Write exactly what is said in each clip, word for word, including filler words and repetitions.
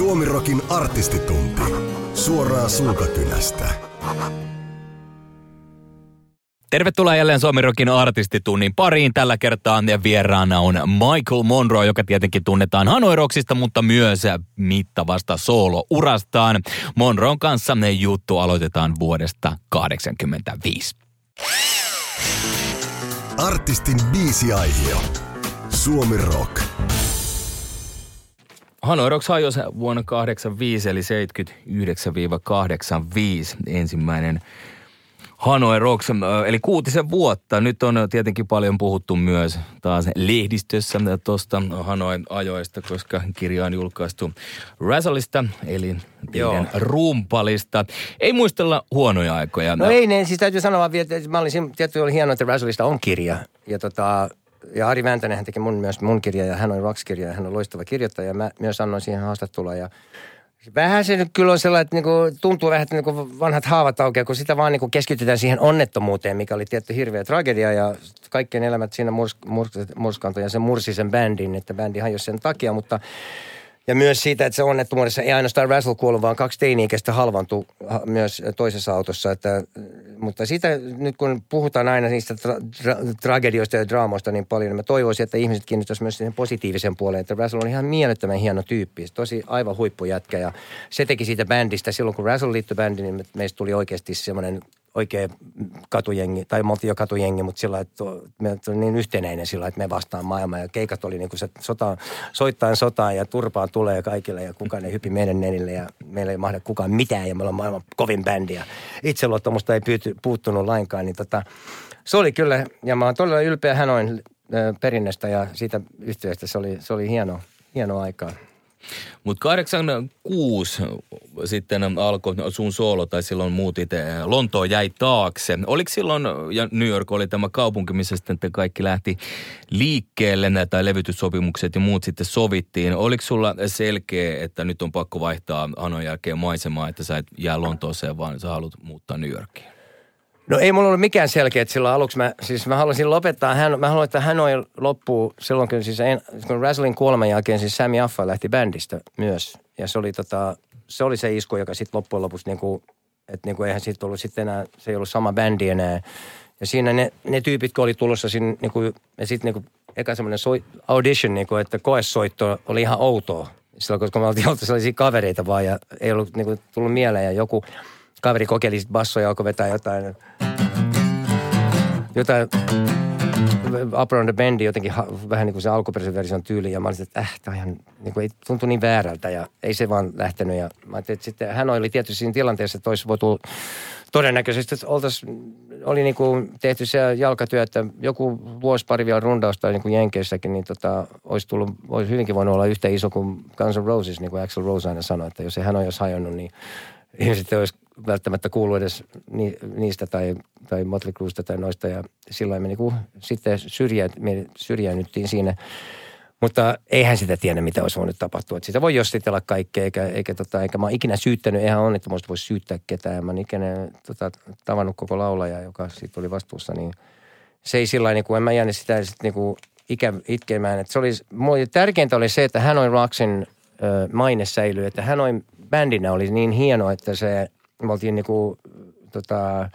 Suomirokin artistitunti. Suoraan suukakynästä. Tervetuloa jälleen Suomirokin artistitunnin pariin. Tällä kertaa vieraana on Michael Monroe, joka tietenkin tunnetaan Hanoi Rocksista, mutta myös mittavasta soolourastaan. Monroen kanssa juttu aloitetaan vuodesta kahdeksankymmentäviisi. Artistin biisiaihio. Suomi Rock. Hanoi Rocks hajosi vuonna kahdeksankymmentäviisi, eli seitsemänkymmentäyhdeksän kahdeksankymmentäviisi ensimmäinen Hanoi Rocks, eli kuutisen vuotta. Nyt on tietenkin paljon puhuttu myös taas lehdistössä tuosta Hanoi ajoista, koska kirja on julkaistu Razzleista, eli rumpalista. Ei muistella huonoja aikoja. No ei, ne, siis täytyy sanoa vielä, että mä olisin, tietysti oli hienoa, että Razzleista on kirja, ja tota... Ja Ari Väntänenhän teki mun, myös mun kirjaa ja Hanoi Rocks-kirjaa ja hän on loistava kirjoittaja ja mä myös annoin siihen haastattelua. Ja vähän se nyt kyllä on sellainen, että niinku, tuntuu vähän, että niinku vanhat haavat aukeaa, kun sitä vaan niinku keskitytään siihen onnettomuuteen, mikä oli tietty hirveä tragedia ja kaikkien elämät siinä murs- murs- murskantui ja se mursi sen bändin, että bändi hajosi sen takia, mutta... Ja myös siitä, että se onnettomuudessa ei ainoastaan Razzle kuollut, vaan kaksi teini-ikäistä halvaantui myös toisessa autossa. Että, mutta siitä nyt kun puhutaan aina niistä tra- tra- tragedioista ja draamoista niin paljon, niin mä toivoisin, että ihmiset kiinnittäisivät myös siihen positiivisen puoleen. Että Razzle on ihan mielettömän hieno tyyppi. Tosi aivan huippujätkä ja se teki siitä bändistä. Silloin kun Razzle liittyi bändiin, niin meistä tuli oikeasti semmoinen oikea katujengi, tai me oltiin jo katujengi, mutta sillä että me oli niin yhtenäinen sillä että me vastaan maailmaa. Ja keikat oli niin kuin se sotaan, soittaan sotaan ja turpaan tulee kaikille ja kukaan ei hypi meidän nenille ja meillä ei mahda kukaan mitään ja me ollaan maailman kovin bändi. Ja itseluottamusta ei pyyty, puuttunut lainkaan, niin tota, se oli kyllä, ja mä oon todella ylpeä Hanoin perinnöstä ja siitä yhteydestä se oli, se oli hieno, hieno aikaa. Mutta kahdeksankymmentäkuusi sitten alkoi sun soolo, tai silloin muutit, Lontoa jäi taakse. Oliko silloin, ja New York oli tämä kaupunki, missä sitten te kaikki lähti liikkeelle, tai levytyssopimukset ja muut sitten sovittiin. Oliko sulla selkeä, että nyt on pakko vaihtaa Hanoin jälkeen maisemaa, että sä et jää Lontooseen, vaan sä haluat muuttaa New Yorkiin? No ei mulla ollut mikään selkeä, että silloin aluksi mä, siis mä halusin lopettaa, hän, mä haluan, että Hanoi loppuu silloin, kun, siis en, kun Razzlen kuoleman jälkeen, siis Sami Yaffa lähti bändistä myös. Ja se oli, tota, se, oli se isku, joka sitten loppujen lopuksi, niinku, että niinku, eihän siitä ollut sitten enää, se ei ollut sama bändi enää. Ja siinä ne, ne tyypit, kun oli tulossa sinne, niinku, ja sitten niinku, eka semmoinen soi, audition, niinku, että koesoitto oli ihan outoa. Silloin, koska me oltiin oltu sellaisia kavereita vaan, ja ei ollut niinku, tullut mieleen, ja joku... Kaveri kokeili bassoja, alkoi vetää jotain, jotain Up Around the Bend, jotenkin ha, vähän niin kuin se alkuperäisen version tyyli. Ja mä olin, että äh, tämä ihan, niin kuin, ei tuntu niin väärältä ja ei se vaan lähtenyt. Ja mä ajattelin, että sitten hän oli tietysti siinä tilanteessa, että olisi voitu todennäköisesti, että oltais, oli niin kuin tehty se jalkatyö, että joku vuosi pari vielä rundausta niin kuin Jenkeissäkin, niin tota, olisi, tullut, olisi hyvinkin voinut olla yhtä iso kuin Guns N' Roses, niin kuin Axl Rose aina sanoi, että jos ei hän olisi hajonnut, niin ihmiset ei olisi välttämättä kuulu edes niistä tai, tai Motley Cruesta tai noista ja silloin me niinku sitten syrjä, me syrjäynyttiin siinä. Mutta eihän sitä tiedä, mitä olisi voinut tapahtua. Et sitä voi jossitella kaikkea, eikä, eikä, tota, eikä mä oon ikinä syyttänyt, eihän onnettomuudesta voi syyttää ketään. Mä oon ikinä tota, tavannut koko laulaja, joka siitä oli vastuussa, niin se ei sillä niinku, en mä jäänyt sitä sit niinku ikä, itkemään. Et se oli, mulle tärkeintä oli se, että Hanoi Rocksin ö, maine säilyy, että Hanoi bändinä oli niin hieno, että se... Me oltiin niinku tota,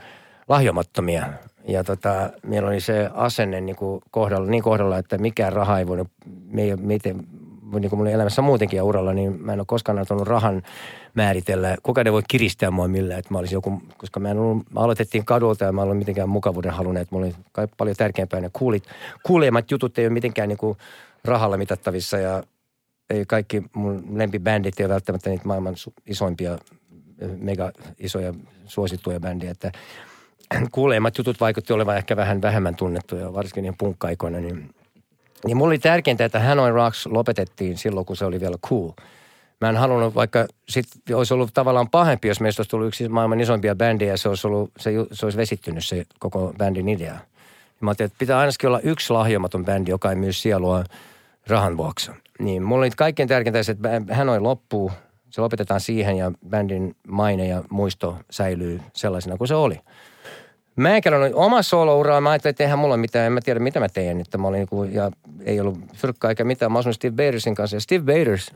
lahjomattomia ja tota, meillä oli se asenne niinku kohdalla, niin kohdalla, että mikään raha ei voinut, me ei, miten, niinku mun elämässä muutenkin ja uralla, niin mä en ole koskaan antanut rahan määritellä. Kukaan ei voi kiristää mua millään, että mä olisin joku, koska mä en ollut, mä aloitettiin kadulta ja mä en ollut mitenkään mukavuuden halunnut. Mulla oli kai paljon tärkeämpää ne kuulemmat jutut ei ole mitenkään niinku rahalla mitattavissa ja ei kaikki mun lempibändit ei ole välttämättä niitä maailman isoimpia mega isoja suosittuja bändiä, että kuulemat jutut vaikutti olevan ehkä vähän vähemmän tunnettuja, varsinkin niin punkka-aikoina. Niin, niin mulla oli tärkeintä, että Hanoi Rocks lopetettiin silloin, kun se oli vielä cool. Mä en halunnut, vaikka sit olisi ollut tavallaan pahempi, jos meistä olisi tullut yksi maailman isoimpia bändejä, ja se olisi, ollut, se, se olisi vesittynyt se koko bändin idea. Mä ajattelin, että pitää ainakin olla yksi lahjomaton bändi, joka ei myy sielua rahan vuoksi. Niin mulla oli kaikkein tärkeintä, että Hanoi loppuu. Se lopetetaan siihen ja bändin maine ja muisto säilyy sellaisena kuin se oli. Mä enkä ole oma solo-uraa. Mä ajattelin, että eihän mulla mitään. En mä tiedä, mitä mä tein. Että mä olin, ja ei ollut fyrkkaa eikä mitään. Mä asuin Steve Badersin kanssa. Ja Steve Baders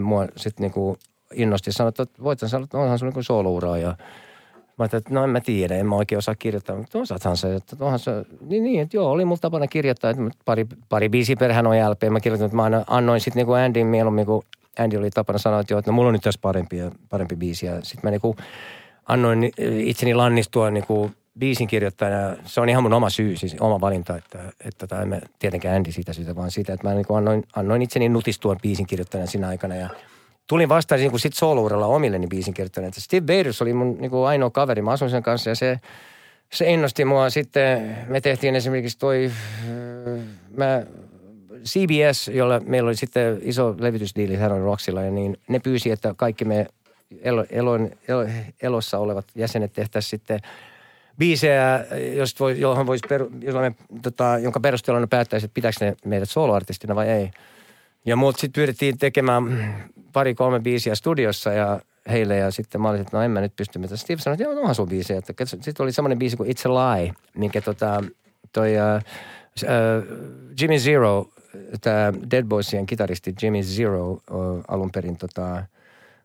mua sitten niinku innosti sanoa, että voithan sanoa, että onhan sun niinku solouraa ja mä ajattelin, että no en mä tiedä, en mä oikein osaa kirjoittaa, mutta osaathan se, että onhan se, niin, niin että joo, oli mulla tapana kirjoittaa, että pari, pari biisi per Hanoi L P, mä kirjoitin, että mä aina annoin sitten niinku Andyn mieluummin, kun Andy oli tapana sanoa, että joo, että no, mulla on nyt tässä parempi, parempi biisi ja sitten mä niinku annoin itseni lannistua niinku biisin kirjoittajana, se on ihan mun oma syy, siis oma valinta, että, että, että en mä tietenkään Andy siitä syytä, vaan siitä, että mä niinku annoin, annoin itseni nutistua biisin kirjoittajana siinä aikana ja tulin vastaan niin kuin sit soolouralla omilleni biisin kirjoittajana, että Steve Baird oli mun niin kuin ainoa kaveri, mä asuin sen kanssa ja se, se innosti mua. Sitten me tehtiin esimerkiksi toi mä, C B S, jolla meillä oli sitten iso levitysdiili Hanoi Rocksilla ja niin ne pyysi, että kaikki me elo, elon, el, elossa olevat jäsenet tehtäisiin sitten biisejä, jos voi, johon voisi peru, jos me, tota, jonka perusteella ne päättäisi, että pitääkö ne meidät sooloartistina vai ei. Ja mut sitten pyydettiin tekemään pari-kolme biisiä studiossa ja heille ja sitten mä olisin, että no en mä nyt pysty mitään. Steve sanoi, että joo, onhan sun biisejä. Sitten oli semmoinen biisi kuin It's a Lie, minkä tota toi uh, uh, Jimmy Zero, tämä Dead Boysien kitaristi Jimmy Zero uh, alun perin tota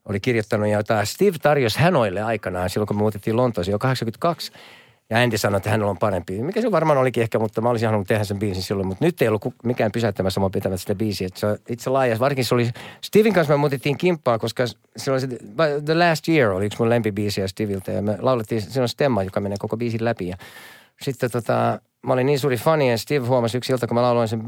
oli kirjoittanut. Ja tämä Steve tarjosi Hanoille aikanaan silloin, kun me muutettiin Lontoisiin jo kahdeksankymmentäkaksi. Ja Andy sanoi, että hänellä on parempi. Mikä se varmaan olikin ehkä, mutta mä olisin halunnut tehdä sen biisin silloin. Mutta nyt ei ollut mikään pysäyttämässä mua pitämättä sitä biisiä. Se on itse laaja. Varsinkin se oli, Steven kanssa me muutettiin kimppaa, koska silloin se, The Last Year oli yksi mun lempibiisiä Steviltä. Ja me laulettiin, siinä on stemma, joka menee koko biisin läpi. Ja sitten tota, mä olin niin suuri fani ja Steve huomasi yksi ilta, kun mä lauloin sen,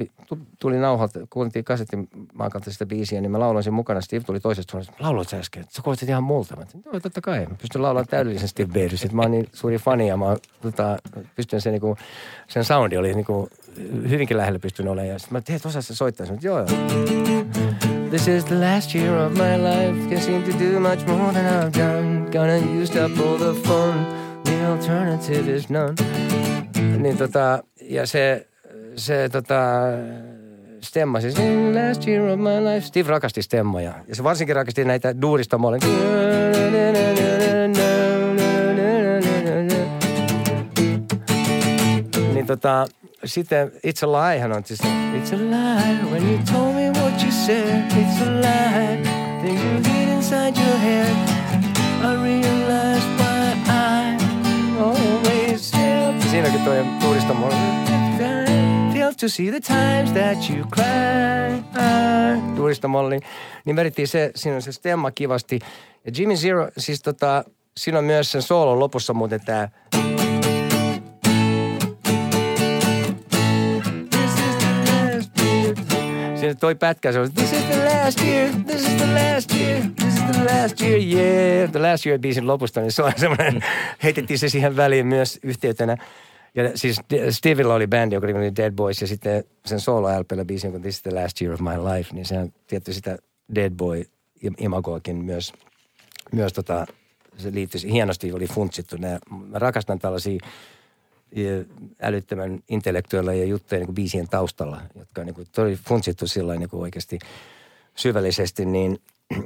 tuli nauhalta, kuultiin kasetin maakalta sitä biisiä, niin mä lauloin sen mukana. Steve tuli toisesta suunnasta, lauloit sä äsken, sä kuulostit ihan multa. Mä sanoin, joo, totta kai, mä pystyn laulamaan täydellisen Steve Baird. Mä oon niin suuri fani ja mä tota, pystyn sen niinku, sen soundi oli niinku hyvinkin lähellä pystyn olemaan. Ja sit mä teet osaa sitä soittaa, sanoin, joo joo. This is the last year of my life, can't seem to do much more than I've done, gonna used up all the fun, the alternative is none. Niin tota, ja se, se tota, stemma siis, last year of my life, Steve rakasti stemmoja. Ja se varsinkin rakasti näitä duurista molen. Niin tota, sitten It's a Liehan on siis. It's a lie, when you told me what you said. It's a lie, things you did inside your head. I realized why I always did. Siinäkin toi tuurista moro. Fail to see the times that you cry. Tuurista molli. Niin verittiin se, siinä on se stemma kivasti. Ja Jimmy Zero, siis tota, siinä on myös sen soolon lopussa muuten tää. Siinä toi pätkä, se on. This is the last year, this is the last year, this is the last year, yeah. The last year biisin lopusta, niin se on semmoinen, heitettiin se siihen väliin myös yhteytenä. Ja siis Stevilla oli bändi, joka oli Dead Boys, ja sitten sen solo-L P:llä biisi, joka This is the last year of my life, niin sehän tietty sitä Dead Boy-imagoakin myös, myös tota, se liittyisi, hienosti oli funtsittu. Nää, mä rakastan tällaisia älyttömän intellektuella ja juttuja niin kuin biisien taustalla, jotka on niin kuin funtsittu sillain niin kuin oikeasti syvällisesti niin,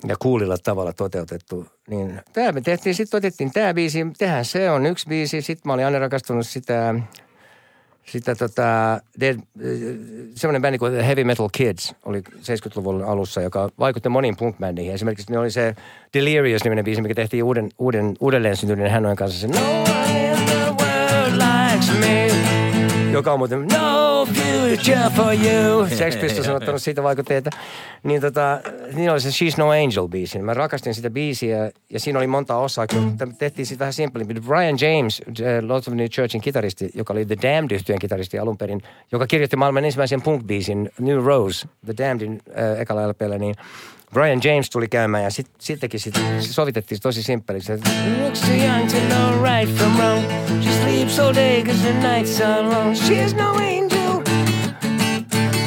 ja kuulilla tavalla toteutettu. Niin, tää me tehtiin, sitten otettiin tämä biisi, tehdään se on yksi biisi, sitten mä olin aina rakastunut sitä, sitä tota, dead, semmoinen bändi kuin Heavy Metal Kids oli seitsemänkymmentäluvun alussa, joka vaikutti moniin punk-bändiin. Esimerkiksi ne oli se Delirious-niminen biisi, mikä tehtiin uuden, uuden, uudelleen syntyneen Hanoin kanssa sen Me, joka on muuten no future for you. Sex Pistols on ottanut siitä vaikutteita. Niin tota, niin oli se She's No Angel biisi. Mä rakastin sitä biisiä ja siinä oli monta osaa. Tehtiin siitä vähän simplimpi. Brian James, Lords of New Churchin kitaristi, joka oli The Damned-yhtyeen kitaristi alun perin, joka kirjoitti maailman ensimmäisen punk-biisin New Rose, The Damnedin äh, ekalla L P:llä, niin Brian James tuli käymään ja sit, sittenkin sit, se sovitettiin tosi simppeliksi. Looks too young to know right from wrong. She sleeps all day cause her nights are long. She's no angel.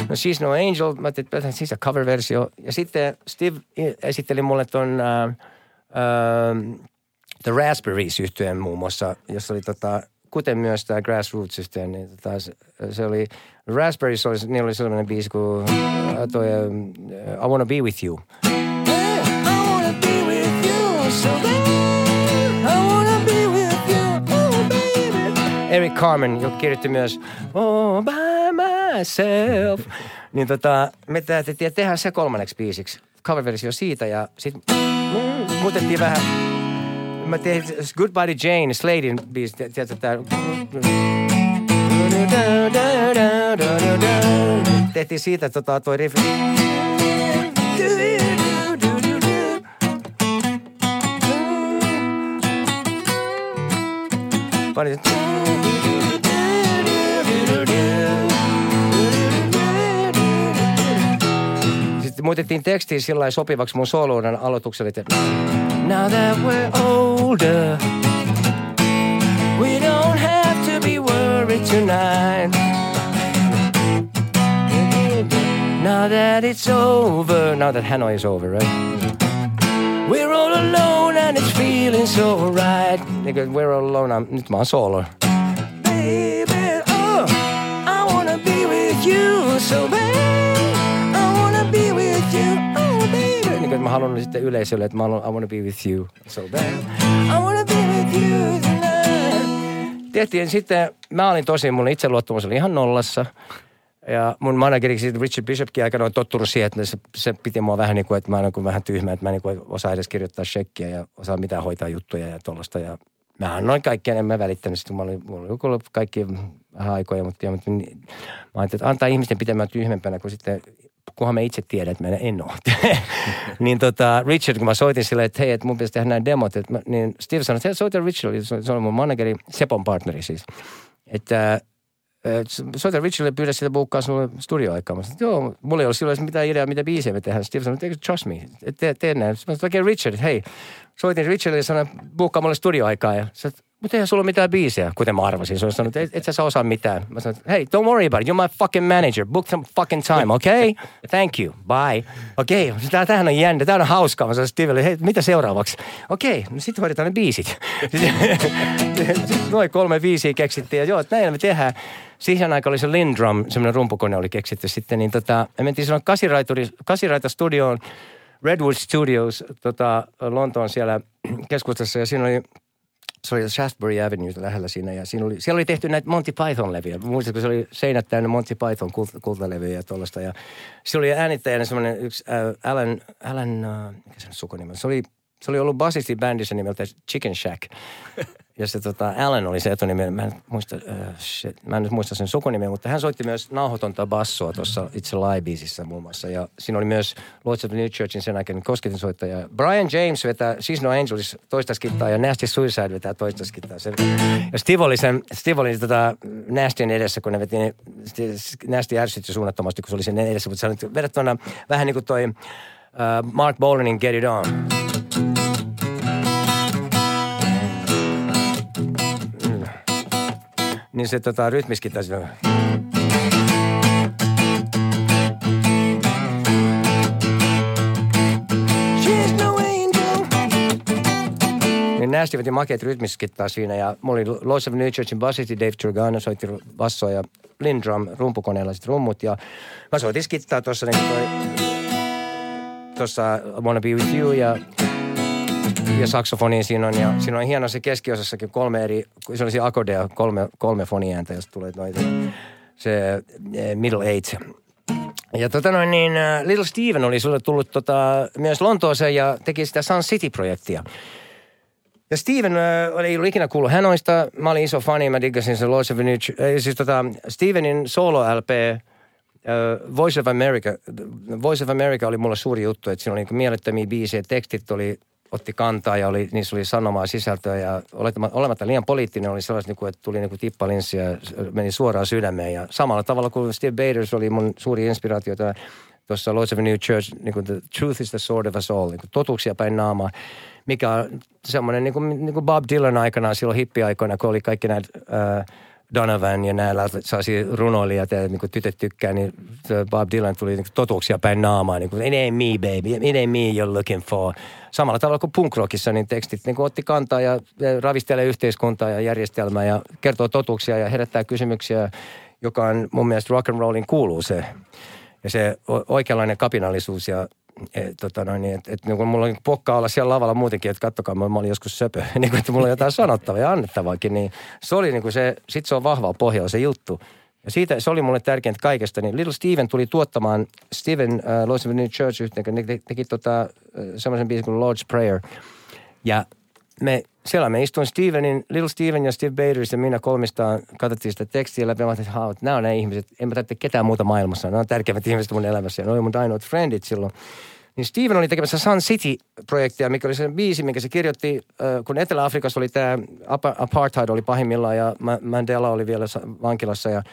No She's No Angel. Mä ajattelin, että siis on cover-versio. Ja sitten Steve esitteli mulle ton uh, uh, The Raspberries-yhtyeen muun muassa, jossa oli tota, kuten myös tää Grass Roots-yhtyeen, niin tota, se, se oli Raspberries, oli, niillä oli sellainen biisi kuin uh, toi, um, I Wanna Be With You. Hey, I wanna be with you, so baby, I wanna be with you, oh baby. Eric Carmen, joka kirjoitti myös Oh by myself. Niin tota, me täytettiin tehdä se kolmanneksi biisiksi. cover-versio siitä ja sit muutettiin vähän. Mä tein Goodbye to Jane, Sladen biisi, tiedätkö tää. Tehtiin siitä tota toi riff. Pani muutettiin tekstiä sillä sopivaksi mun soolouden aloitukselle. Now that we're older, we don't have to be worried tonight. Now that it's over, now that Hanoi is over, right? We're all alone and it's feeling so right. We're all alone, I'm, nyt mä oon soolo. Baby, oh, I wanna be with you so bad. Mä haluan sitten yleisölle, että mä haluan I wanna be with you so bad. I wanna be with you tonight. Tehtiin sitten, mä olin tosi, mun itseluottamus oli ihan nollassa. Ja mun manageriksi Richard Bishopkin aikana on tottunut siihen, että se, se piti mua vähän niin kuin, että mä olen vähän tyhmä, että mä en niin osaa edes kirjoittaa shekkiä ja osaa mitään hoitaa juttuja ja tollaista. Ja mä annoin kaikkea, en mä välittänyt sitä, mulla oli, mulla oli kaikki vähän aikoja, mutta, ja, mutta niin, mä ajattelin, että antaa ihmisten pitämään tyhmempänä kuin sitten kunhan me itse tiedän, että mä en ole. Niin tota, Richard, kun mä soitin silleen, että hei, että mun pitäisi tehdä nämä demot, mä, niin Steve sanoi, että hei, soita Richardille, se on mun manageri, Sepon partneri siis. Että äh, soita Richardille, pyydä sitä buukkaa sulle studioaikaa. Mä sanoin, joo, mulla ei ole silloin mitään ideaa, mitä biisejä me tehdään. Steve sanoi, että trust me, tee, tee näin. Mä sanoin, okei Richard, hei, soitin Richardille ja sanoin, buukkaa mulle studioaikaa. Ja sä mutta eihän sulla ole mitään biisejä, kuten mä arvasin. Se on sanonut, et, et sä osaa mitään. Mä sanoin, hei, don't worry about it. You're my fucking manager. Book some fucking time, okay? Thank you. Bye. Okei, okay. Tämähän on jännä. Tämä on hauskaa. Mä sanoin Stevelle, hei, mitä seuraavaksi? Okei, okay, no sit hoidetaan ne biisit. Noin kolme biisiä keksittiin. Ja joo, että näin me tehdään. Siihen aikaan oli se Lindrum, semmoinen rumpukone oli keksitty sitten. Niin tota, me mentiin silloin Kasiraita studioon, Redwood Studios, tota, Lontoon siellä keskustassa. Ja siinä oli... Se oli Shaftesbury Avenue lähellä siinä ja siinä oli, siellä oli tehty näitä Monty Python-levyjä. Muistatko, se oli seinät täynnä Monty Python kultalevyjä ja tuollaista. Ja se oli äänittäjänä semmoinen yksi äh, Alan, Alan äh, mikä se on sukunimi? Se oli, se oli ollut basisti bändissä nimeltä Chicken Shack. Ja se tota, Alan oli se etunimi. Mä en muista, äh, shit, mä en nyt muista sen sukunimen, mutta hän soitti myös nauhotonta bassoa tuossa itse live-biisissä muun muassa. Ja siinä oli myös Lords of New Churchin sen aikainen kosketin soittaja. Brian James vetää She's No Angels toista skittaa ja Nasty Suicide vetää toista skittaa. Se, ja Steve oli sen, Steve oli tota Nastyn edessä, kun ne veti ne, Nasty ärsytti suunnattomasti, kun se oli sen edessä. Mutta se oli verrattuna vähän niin kuin toi uh, Mark Bolandin Get It On. Niin se tota rytmiskin taisi. Niin Nasty veti makeet rytmiskittaa siinä ja mulla oli Lords of New Churchin bassisti Dave Turgano soitti bassoa ja Lindrum rumpukoneella sit rummut ja mä soitin skittaa tossa niinku toi tossa I Wanna Be With You ja ja saksofoniin siinä on, ja siinä on hieno se keskiosassakin kolme eri, sellaisia akordeja, kolme, kolme foniääntä, jos tulee noita, se middle eight. Ja tota noin niin, Little Steven oli sulle tullut tota, myös Lontooseen ja teki sitä Sun City-projektia. Ja Steven äh, ei ollut ikinä kuullut Hanoista, mä olin iso fani, mä diggasin se Lords of the New Church, äh, siis tota Stevenin solo-L P, Uh, Voice of America, Voice of America oli mulle suuri juttu, että siinä oli niinku mielettömiä biisejä, tekstit oli, otti kantaa ja oli, niissä oli sanomaa sisältöä ja olematta liian poliittinen oli sellaista, niinku, että tuli niinku tippalinssi ja meni suoraan sydämeen ja samalla tavalla kuin Steve Bader oli mun suuri inspiraatio tuossa Lords of New Church, niinku The Truth is the Sword of Us All, niinku totuuksia päin naamaa, mikä on semmoinen niinku, niinku Bob Dylan aikanaan silloin hippiaikoina, kun oli kaikki näitä... Uh, Donovan ja näillä saisi runoilijat ja niin kuin tytöt tykkää, niin Bob Dylan tuli niin kuin totuuksia päin naamaa. Niin kuin, it ain't me, baby. It ain't me you're looking for. Samalla tavalla kuin punkrockissa, niin tekstit niin kuin otti kantaa ja ravistelee yhteiskuntaa ja järjestelmää ja kertoo totuuksia ja herättää kysymyksiä, joka on mun mielestä rock'n'rollin kuuluu se. Ja se oikeanlainen kapinallisuus ja Et, tota noin, et, et, niin mulla on pokkaa olla siellä lavalla muutenkin, että kattokaa, mä, mä olin joskus söpö, niin kuin, että mulla on jotain sanottavaa ja annettavaakin, niin se oli niin kuin se, sit se on vahvaa pohjaa se juttu. Ja siitä se oli mulle tärkeintä kaikesta. Niin Little Steven tuli tuottamaan, Steven uh, Lords of New Church yhteen, ne teki, teki tota, semmoisen biisin kuin Lord's Prayer. Ja me, siellä me istuin Stevenin, Little Steven ja Steve Baderis ja minä kolmistaan katsottiin sitä tekstiä läpi. Ja mä ajattelin, että haa, nämä on ne ihmiset, en mä tarvitse ketään muuta maailmassa. Nämä on tärkeimmät ihmiset mun elämässä. Ja ne oli mun ainoat friendit silloin. Niin Steven oli tekemässä Sun City-projektia, mikä oli se biisi, minkä se kirjoitti, kun Etelä-Afrikassa oli tämä apartheid oli pahimmillaan ja Mandela oli vielä vankilassa ja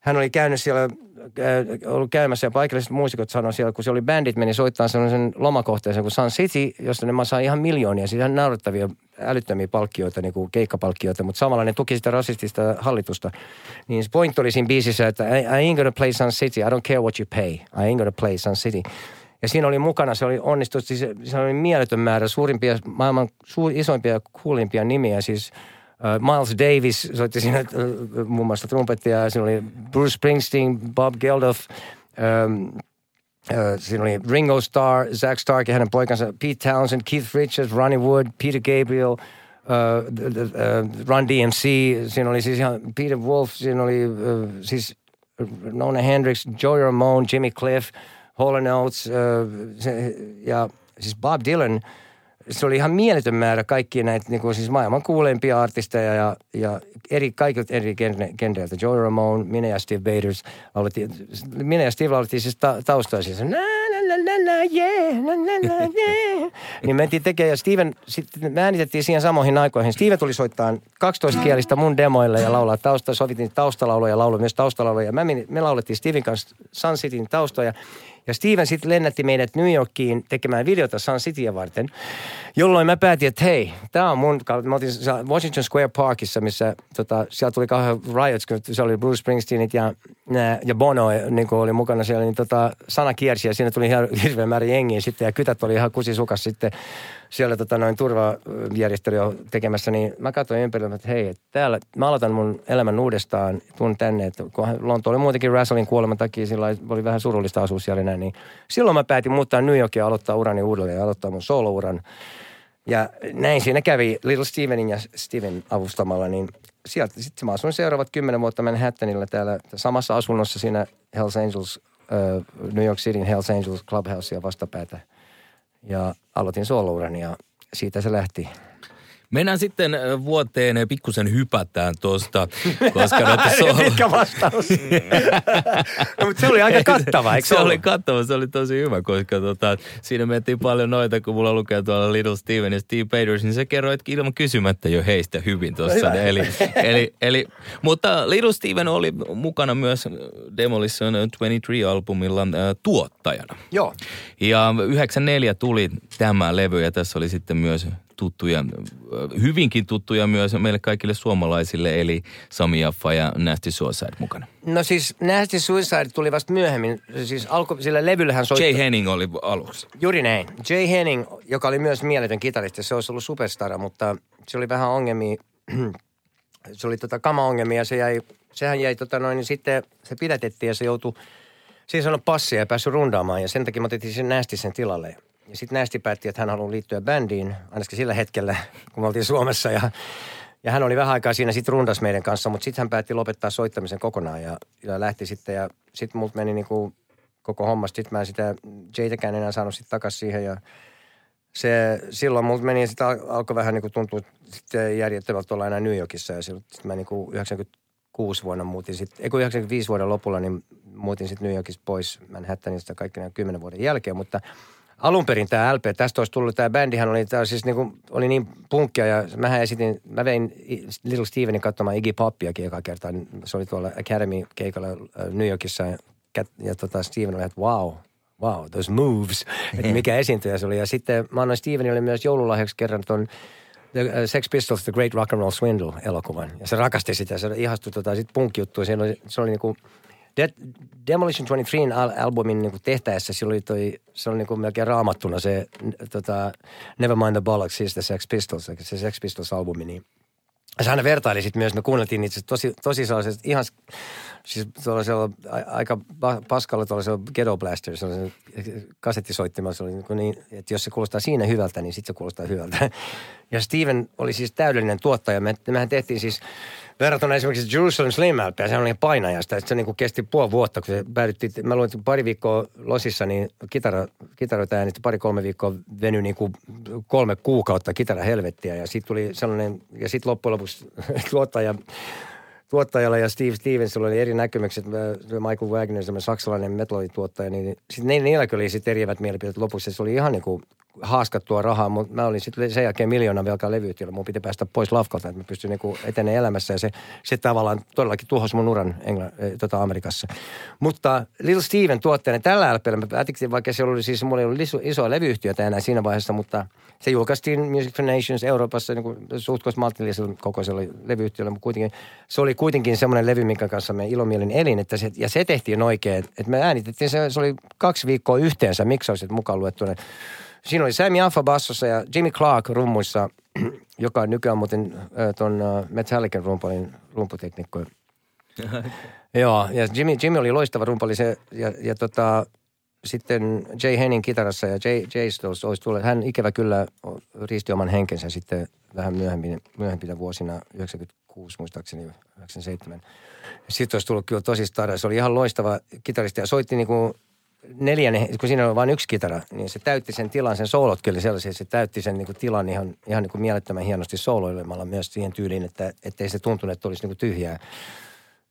hän oli käynyt siellä, ollut käymässä ja paikalliset muusikot sanoi siellä, kun se oli bändit meni soittamaan sellaisen lomakohteeseen kuin Sun City, josta ne sai ihan miljoonia, siis ihan naurettavia älyttömiä palkkioita, niin kuin keikkapalkkioita, mutta samalla ne tuki sitä rasistista hallitusta. Niin se point oli siinä biisissä, että I, I ain't gonna play Sun City, I don't care what you pay, I ain't gonna play Sun City. Ja siinä oli mukana, se oli onnistunut, siis se oli mieletön määrä, suurimpia, maailman suur, isoimpia ja kuulimpia nimiä. Siis uh, Miles Davis soitti siinä uh, muun muassa trumpettia, siinä oli Bruce Springsteen, Bob Geldof, um, uh, siinä oli Ringo Starr, Zach Stark ja hänen poikansa, Pete Townsend, Keith Richards, Ronnie Wood, Peter Gabriel, uh, uh, Run D M C, siinä oli siis ihan Peter Wolf, siinä oli uh, siis Nona Hendrix, Joey Ramone, Jimmy Cliff, Hall and Oates, äh, se, ja siis Bob Dylan, se oli ihan mieletön määrä kaikkia näitä niin kuin siis maailman kuuleimpia artisteja ja, ja eri, kaikilta eri genreiltä. Joey Ramone, minä ja Steve Baders, laulettiin, minä ja Steve laulettiin siis ta, taustaa siis, na na na na yeah, na na na yeah. Niin mentiin tekemään ja Steven, sitten me äänitettiin siihen samoihin aikoihin. Steven tuli soittaa kaksitoistakielistä mun demoille ja laulaa taustaa, sovittiin taustalauluja ja lauloi myös taustalauluja. Ja mä, me laulettiin Steven kanssa Sun Cityn taustoja. Ja Steven sitten lennätti meidät New Yorkiin tekemään videota Sun Cityä varten, jolloin mä päätin, että hei, tää on mun, mä otin Washington Square Parkissa, missä tota, siellä tuli kauhean riots, kun se oli Bruce Springsteenit ja, ja Bono niin oli mukana siellä, niin tota, sana kiersi ja siinä tuli ihan hirveä määrä jengiä sitten ja kytät oli ihan kusisukas sitten siellä tota, noin turvajärjestelyä tekemässä, niin mä katsoin ympärillä, että hei, että täällä mä aloitan mun elämän uudestaan, tuun tänne, että kun Lonto oli muutenkin Razzlein kuoleman takia, sillä oli vähän surullista asua siellä enää, niin silloin mä päätin muuttaa New Yorkia ja aloittaa urani uudelleen ja aloittaa mun solo-uran. Ja näin siinä kävi Little Stevenin ja Steven avustamalla, niin sieltä sitten mä asuin seuraavat kymmenen vuotta Manhattanilla täällä samassa asunnossa siinä Hells Angels, äh, New York Cityn Hells Angels Clubhouse ja vastapäätä. Ja aloitin soolourani ja siitä se lähti. Mennään sitten vuoteen pikkusen hypätään tuosta, koska noita soolourani... Mitkä vastaus? No, mutta se oli aika kattava, eikö se, se oli kattava, se oli tosi hyvä, koska tota, siinä mentiin paljon noita, kun mulla lukee tuolla Little Steven ja Steve Baders, niin sä kerroit ilman kysymättä jo heistä hyvin tuossa. Eli, eli, eli, mutta Little Steven oli mukana myös Demolition kaksikymmentäkolme-albumilla äh, tuottajana. Joo. Ja yhdeksänkymmentäneljä tuli tämä levy ja tässä oli sitten myös... tuttuja, hyvinkin tuttuja myös meille kaikille suomalaisille, eli Sami Yaffa ja Nasty Suicide mukana. No siis Nasty Suicide tuli vasta myöhemmin, siis alku, sillä levyllähän soitti. Jay Hening oli aluksi. Juuri näin. Jay Hening, joka oli myös mieletön kitaristi, se olisi ollut superstara, mutta se oli vähän ongelmia, se oli tota kama-ongelmia, se jäi, sehän jäi tota noin, niin sitten se pidätettiin ja se joutui, siinä sanoi passia ja päässyt rundaamaan ja sen takia me otettiin sen Nasty sen tilalle. Ja sitten Nasty päätti, että hän haluaa liittyä bändiin, ainakin sillä hetkellä, kun me oltiin Suomessa. Ja, ja hän oli vähän aikaa siinä sitten rundas meidän kanssa, mutta sitten hän päätti lopettaa soittamisen kokonaan. Ja, ja lähti sitten, ja sitten multa meni niinku koko homma. Sitten mä en sitä Jaytäkään enää saanut sitten takaisin siihen. Ja se, silloin multa meni, ja sitten alkoi vähän niinku tuntua sitten järjettömältä olla enää New Yorkissa. Ja sitten mä niinku yhdeksänkymmentäkuusi vuonna muutin sitten, ei kun yhdeksänkymmentäviisi vuoden lopulla, niin muutin sitten New Yorkista pois Manhattanista kaikki nämä kymmenen vuoden jälkeen, mutta... Alun perin tämä L P, tästä olisi tullut, tämä bändihän oli, tämä siis niin kuin, oli niin punkkia ja mähän esitin, mä vein Little Stevenin katsomaan Iggy Poppiakin joka kerta. Se oli tuolla Academy-keikalla New Yorkissa ja, ja tota Steven oli, että wow, wow, those moves, että mikä esiintyjä se oli. Ja sitten mä annoin Stevenille myös joululahjaksi kerran tuon The Sex Pistols, The Great Rock and Roll Swindle -elokuvan. Ja se rakasti sitä, se ihastui tota sit punk-juttua, se oli, se oli niin kuin... Demolition kaksikymmentäkolmen albumin niinku tehtäessä, sillä oli toi, se oli niinku melkein raamattuna se tota, Never Mind the Bollocks, siis The Sex Pistols, se Sex Pistols-albumi, niin se aina vertaili sit myös, me kuunneltiin niitä tosi, tosi sellaiset, ihan siis tuollaisella aika paskalla tuollaisella Ghetto Blaster, sellaisella kasettisoittimella, se oli niinku niin, että jos se kuulostaa siinä hyvältä, niin sit se kuulostaa hyvältä. Ja Steven oli siis täydellinen tuottaja, me, mehän tehtiin siis... verrattuna esimerkiksi Jerusalem Slim-lpään, sehän oli painajasta. Se niin kuin kesti puoli vuotta, kun se päädyttiin. Mä luin pari viikkoa losissa, niin kitara, kitaroita äänistä pari-kolme viikkoa venyi niin kuin kolme kuukautta kitarahelvettiä. Ja sitten tuli sellainen, ja sitten loppujen lopuksi tuottaja... Tuottajalla ja Steve Stevensilla oli eri näkemykset. Michael Wagner, semmoinen saksalainen metalli-tuottaja, niin sitten niilläkin oli sitten eriävät mielipiteet. Lopussa se oli ihan niin kuin haaskattua rahaa, mutta mä olin sitten sen jälkeen miljoonan velkaa levyyhtiöllä. Mun piti päästä pois lafkalta, että mä pystyin niin kuin eteneen elämässä. Ja se, se tavallaan todellakin tuhosi mun uran Engl- tota Amerikassa. Mutta Little Steven tuottajana tällä L P:llä, mä päätin, vaikka se oli siis, mulla ei ollut iso, isoa levyyhtiötä enää siinä vaiheessa, mutta se julkaistiin Music for Nations Euroopassa niin kuin suhtkoos maltillisella kokoisella levyyhtiöllä, mutta kuitenkin se oli kuitenkin semmoinen levy, minkä kanssa me ilomielin elin, että se, ja se tehtiin oikein, että me äänitettiin, se, se oli kaksi viikkoa yhteensä miksauset mukaan luettuna. Siinä oli Sami Yaffa bassossa ja Jimmy Clark rummuissa, joka nykyään muuten ton Metallican rumpalin rumputeknikko. Joo, ja Jimmy, Jimmy oli loistava rumpali se, ja, ja tota, sitten Jay Hening kitarassa ja Jay, Jay Stills olisi tullut. Hän ikävä kyllä riisti oman henkensä sitten vähän myöhemmin, myöhempinä vuosina yhdeksänkymmentäkuusi muistaakseni, yhdeksänkymmentäseitsemän. Sitten olisi tullut kyllä tosi stara. Se oli ihan loistava kitaristi ja soitti niin kuin neljän, kun siinä oli vain yksi kitara, niin se täytti sen tilan, sen soolot kyllä sellaisia, se täytti sen niin kuin tilan ihan, ihan niin kuin mielettömän hienosti sooloilemalla myös siihen tyyliin, että ettei se tuntunut, että olisi niin kuin tyhjää.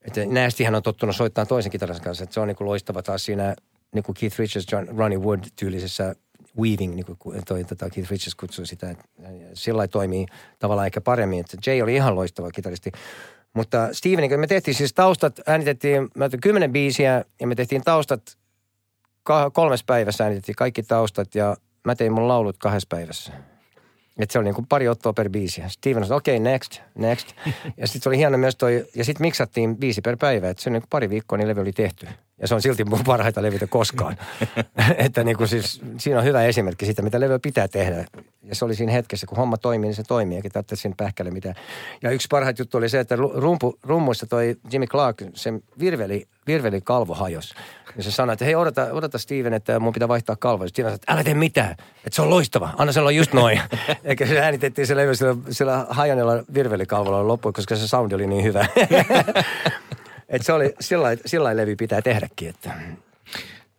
Että Nastyhän on tottunut soittamaan toisen kitaran kanssa, että se on niin kuin loistava taas siinä niin kuin Keith Richards, John, Ronnie Wood tyylisessä weaving, niin kuin toi, tota Keith Richards kutsui sitä, että sillä toimii tavallaan ehkä paremmin, että Jay oli ihan loistava kitaristi. Mutta Steven, me tehtiin siis taustat, äänitettiin, me tehtiin kymmenen biisiä ja me tehtiin taustat, kolmes päivässä äänitettiin kaikki taustat ja mä tein mun laulut kahdessa päivässä. Että se oli niin kuin pari ottoa per biisi. Steven sanoi, okei, okay, next, next. Ja sitten se oli hieno myös toi, ja sitten miksattiin biisi per päivä. Että se oli niin kuin pari viikkoa, niin levy oli tehty. Ja se on silti mun parhaita levytä koskaan. Että niin kuin siis, siinä on hyvä esimerkki siitä, mitä levyä pitää tehdä. Ja se oli siinä hetkessä, kun homma toimii, niin se toimii. Eikä tarvitse siinä pähkällä mitään. Ja yksi parhaita juttu oli se, että rumpu, rummuissa toi Jimmy Clark, sen virveli, virveli kalvo hajos. Ja se sanoi, että hei, odota, odota Steven, että mun pitää vaihtaa kalvoja. Steven sanoi, että älä tee mitään, että se on loistava. Anna sen olla just noin. Eikä se äänitettiin se levy sillä, sillä hajanneella virvelikalvolla loppuun, koska se soundi oli niin hyvä. Että se oli, sillä levy pitää tehdäkin, että...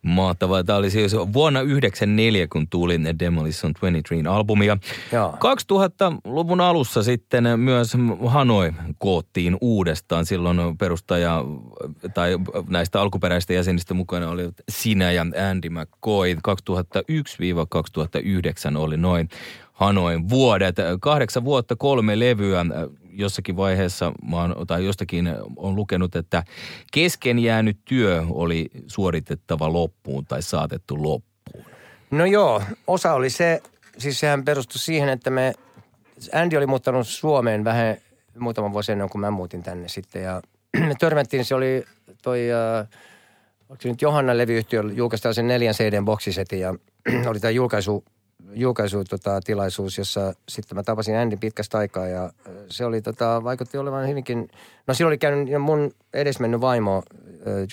Mahtavaa. Tämä oli siis vuonna yhdeksänkymmentäneljä, kun tuli Demolition kaksikymmentäkolme albumia. Joo. kaksituhattaluvun alussa sitten myös Hanoi koottiin uudestaan. Silloin perustaja tai näistä alkuperäisistä jäsenistä mukana oli sinä ja Andy McCoy. kaksituhattayksi kaksituhattayhdeksän oli noin Hanoin vuodet. Kahdeksan vuotta, kolme levyä. Jossakin vaiheessa, tai jostakin on lukenut, että kesken jäänyt työ oli suoritettava loppuun tai saatettu loppuun. No joo, osa oli se, siis sehän perustui siihen, että me, Andy oli muuttanut Suomeen vähän muutaman vuosi ennen kuin mä muutin tänne sitten. Ja me törmättiin, se oli toi, oliko se nyt Johannan levyyhtiö, julkaistaan sen neljän C D:n boksisetin ja oli tämä julkaisu, julkaisu tota, tilaisuus, jossa sitten mä tapasin Andyn pitkästä aikaa ja se oli tota, vaikutti olevan hyvinkin, no silloin oli käynyt, mun edesmennyt vaimo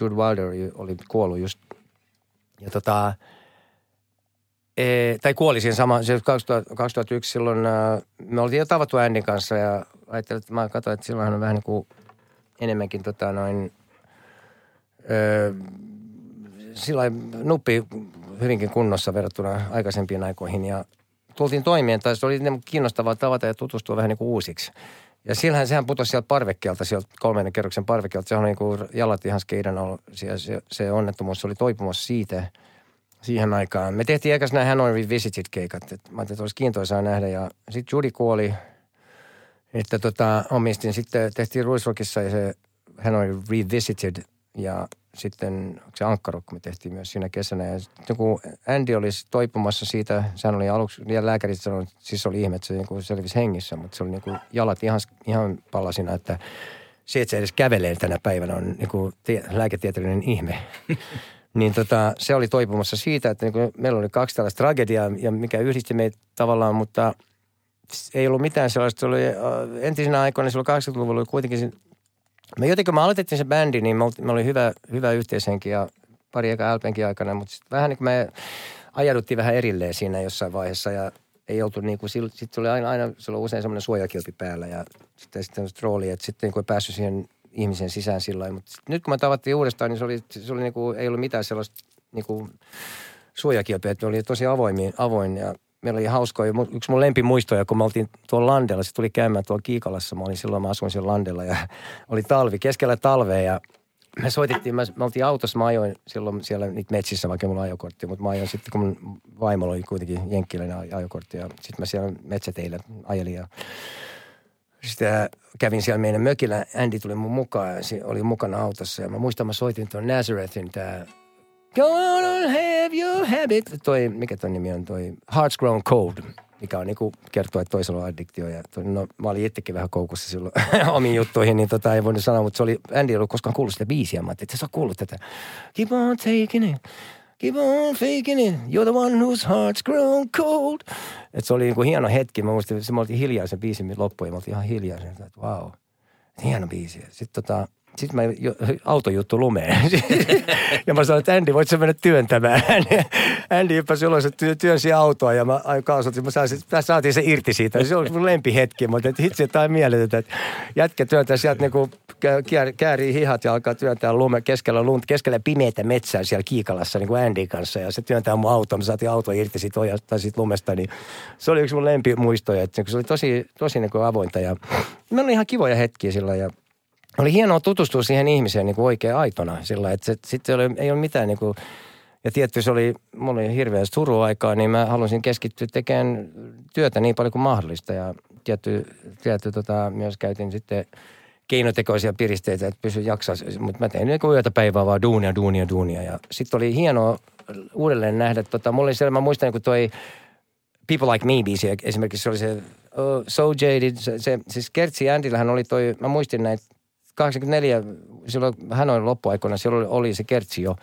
Jude Wilder oli kuollut just ja tota, e, tai kuoli siinä sama, se kaksituhattayksi silloin me oltiin jo tavattu Andyn kanssa ja ajattelin, että mä katsoin, että silloin hän on vähän niin kuin enemmänkin tota noin öö, sillain nuppi hyvinkin kunnossa verrattuna aikaisempiin aikoihin ja tultiin toimien, tai se oli kiinnostavaa tavata ja tutustua vähän niin kuin uusiksi. Ja sillähän sehän putosi sieltä parvekkeelta, sieltä kolmannen kerroksen parvekkeelta, sehän on niin kuin jalat ihan skeidan ollut, se, se onnettomuus, se oli toipumassa siitä siihen aikaan. Me tehtiin eikäs nämä Hanoi Revisited keikat, mä ajattelin, että olisi kiintoisaa nähdä ja sitten Judy kuoli, että tota omistin, sitten tehtiin Ruisrockissa ja se Hanoi Revisited ja sitten se Ankkarokko me tehtiin myös siinä kesänä. Ja sitten kun Andy oli toipumassa siitä, sehän oli aluksi, ja lääkärit sanoivat, siis oli ihme, että se niin selvisi hengissä, mutta se oli niin kuin jalat ihan, ihan palasina, että se, että se edes kävelee tänä päivänä on niin kuin tie, lääketieteellinen ihme. Niin tota, se oli toipumassa siitä, että niin kuin meillä oli kaksi tällaista tragediaa, ja mikä yhdisti meitä tavallaan, mutta ei ollut mitään sellaista. Se oli, entisinä aikoina, silloin kahdeksankymmentäluvulla oli kuitenkin... Me jotenkin, kun me aloitettiin se bändi, niin me oli hyvä, hyvä yhteishenki ja pari eka L P:nkin aikana, mutta sitten vähän niin kuin me ajauduttiin vähän erilleen siinä jossain vaiheessa ja ei oltu niin kuin, sitten oli aina, aina se oli usein semmoinen suojakilpi päällä ja sitten sitten trooli, että sitten niin kuin ei päässyt siihen ihmisen sisään sillä mutta nyt kun me tavattiin uudestaan, niin se oli, se oli niin kuin, ei ollut mitään sellaista niin kuin suojakilpiä, että me oli tosi avoimia, avoin ja meillä oli hauskoja. Yksi mun lempimuistoja, kun me oltiin tuolla Landella, se tuli käymään tuolla Kiikalassa, mä olin silloin, mä asuin siellä Landella ja oli talvi, keskellä talvea ja me soitettiin, mä, me oltiin autossa, mä ajoin silloin siellä niitä metsissä, vaikka mulla ajokortti, mutta mä ajoin sitten, kun mun vaimolla oli kuitenkin jenkkiläinen ajokortti ja sitten mä siellä metsäteillä ajelin ja sitten kävin siellä meidän mökillä, Andy tuli mun mukaan ja se oli mukana autossa ja mä muistan, mä soitin tuon Nazarethin tää Go on, have your habit. Toi, mikä toi nimi on toi? Hearts Grown Cold, mikä on niinku kertoo, että toisella on addiktio. Ja toi, no, mä olin itsekin vähän koukussa silloin omiin juttuihin, niin tota ei voinut sanoa, mutta se oli, Andy ei ollut koskaan kuullut sitä biisiä. Mä ajattelin, että sä oot kuullut tätä. Keep on taking it, keep on faking it, you're the one whose heart's grown cold. Et se oli niinku hieno hetki. Mä muistin, että me oltiin hiljaa sen biisin loppuun ja me oltiin ihan hiljaa sen, että vau, hieno biisi. Sitten tota... Sitten mä autojuttu lumeen. Ja mä sanoin, että Andy, voit sä mennä työntämään. Andy yppäsi ulos, että työnsi autoa ja mä kaasutin, että mä, mä saatiin se irti siitä. Se oli mun lempihetki, mutta hitsi, tai mieletöntä, että jätkä työntää sieltä niinku käärii hihat ja alkaa työntää lume keskellä lunta, keskellä pimeitä metsää siellä Kiikalassa niin kuin Andyn kanssa. Ja se työntää mun autoa, mä saatiin autoa irti siitä, tai siitä lumesta. Niin se oli yksi mun lempimuistoja, että se oli tosi, tosi niin kuin avointa ja mä olin ihan kivoja hetkiä sillä ja oli hienoa tutustua siihen ihmiseen niin kuin oikein aitona sillä, että sitten ei ole mitään niin kuin, ja tietty se oli, mulla oli hirveästi suruaikaa, niin mä halusin keskittyä tekemään työtä niin paljon kuin mahdollista ja tietty, tietty tota, myös käytin sitten keinotekoisia piristeitä, että pysy jaksaa, mutta mä tein niin kuin yötä päivää vaan duunia, duunia, duunia ja sitten oli hienoa uudelleen nähdä, tota, mulla oli siellä, mä muistan, kun toi People Like Me-biisi esimerkiksi, se oli se oh, So Jaded, se, se, siis Kertsi Andillähän oli toi, mä muistin näin, kahdeksankymmentäneljä, silloin Hanoin loppuaikana, silloin oli se kertsi jo,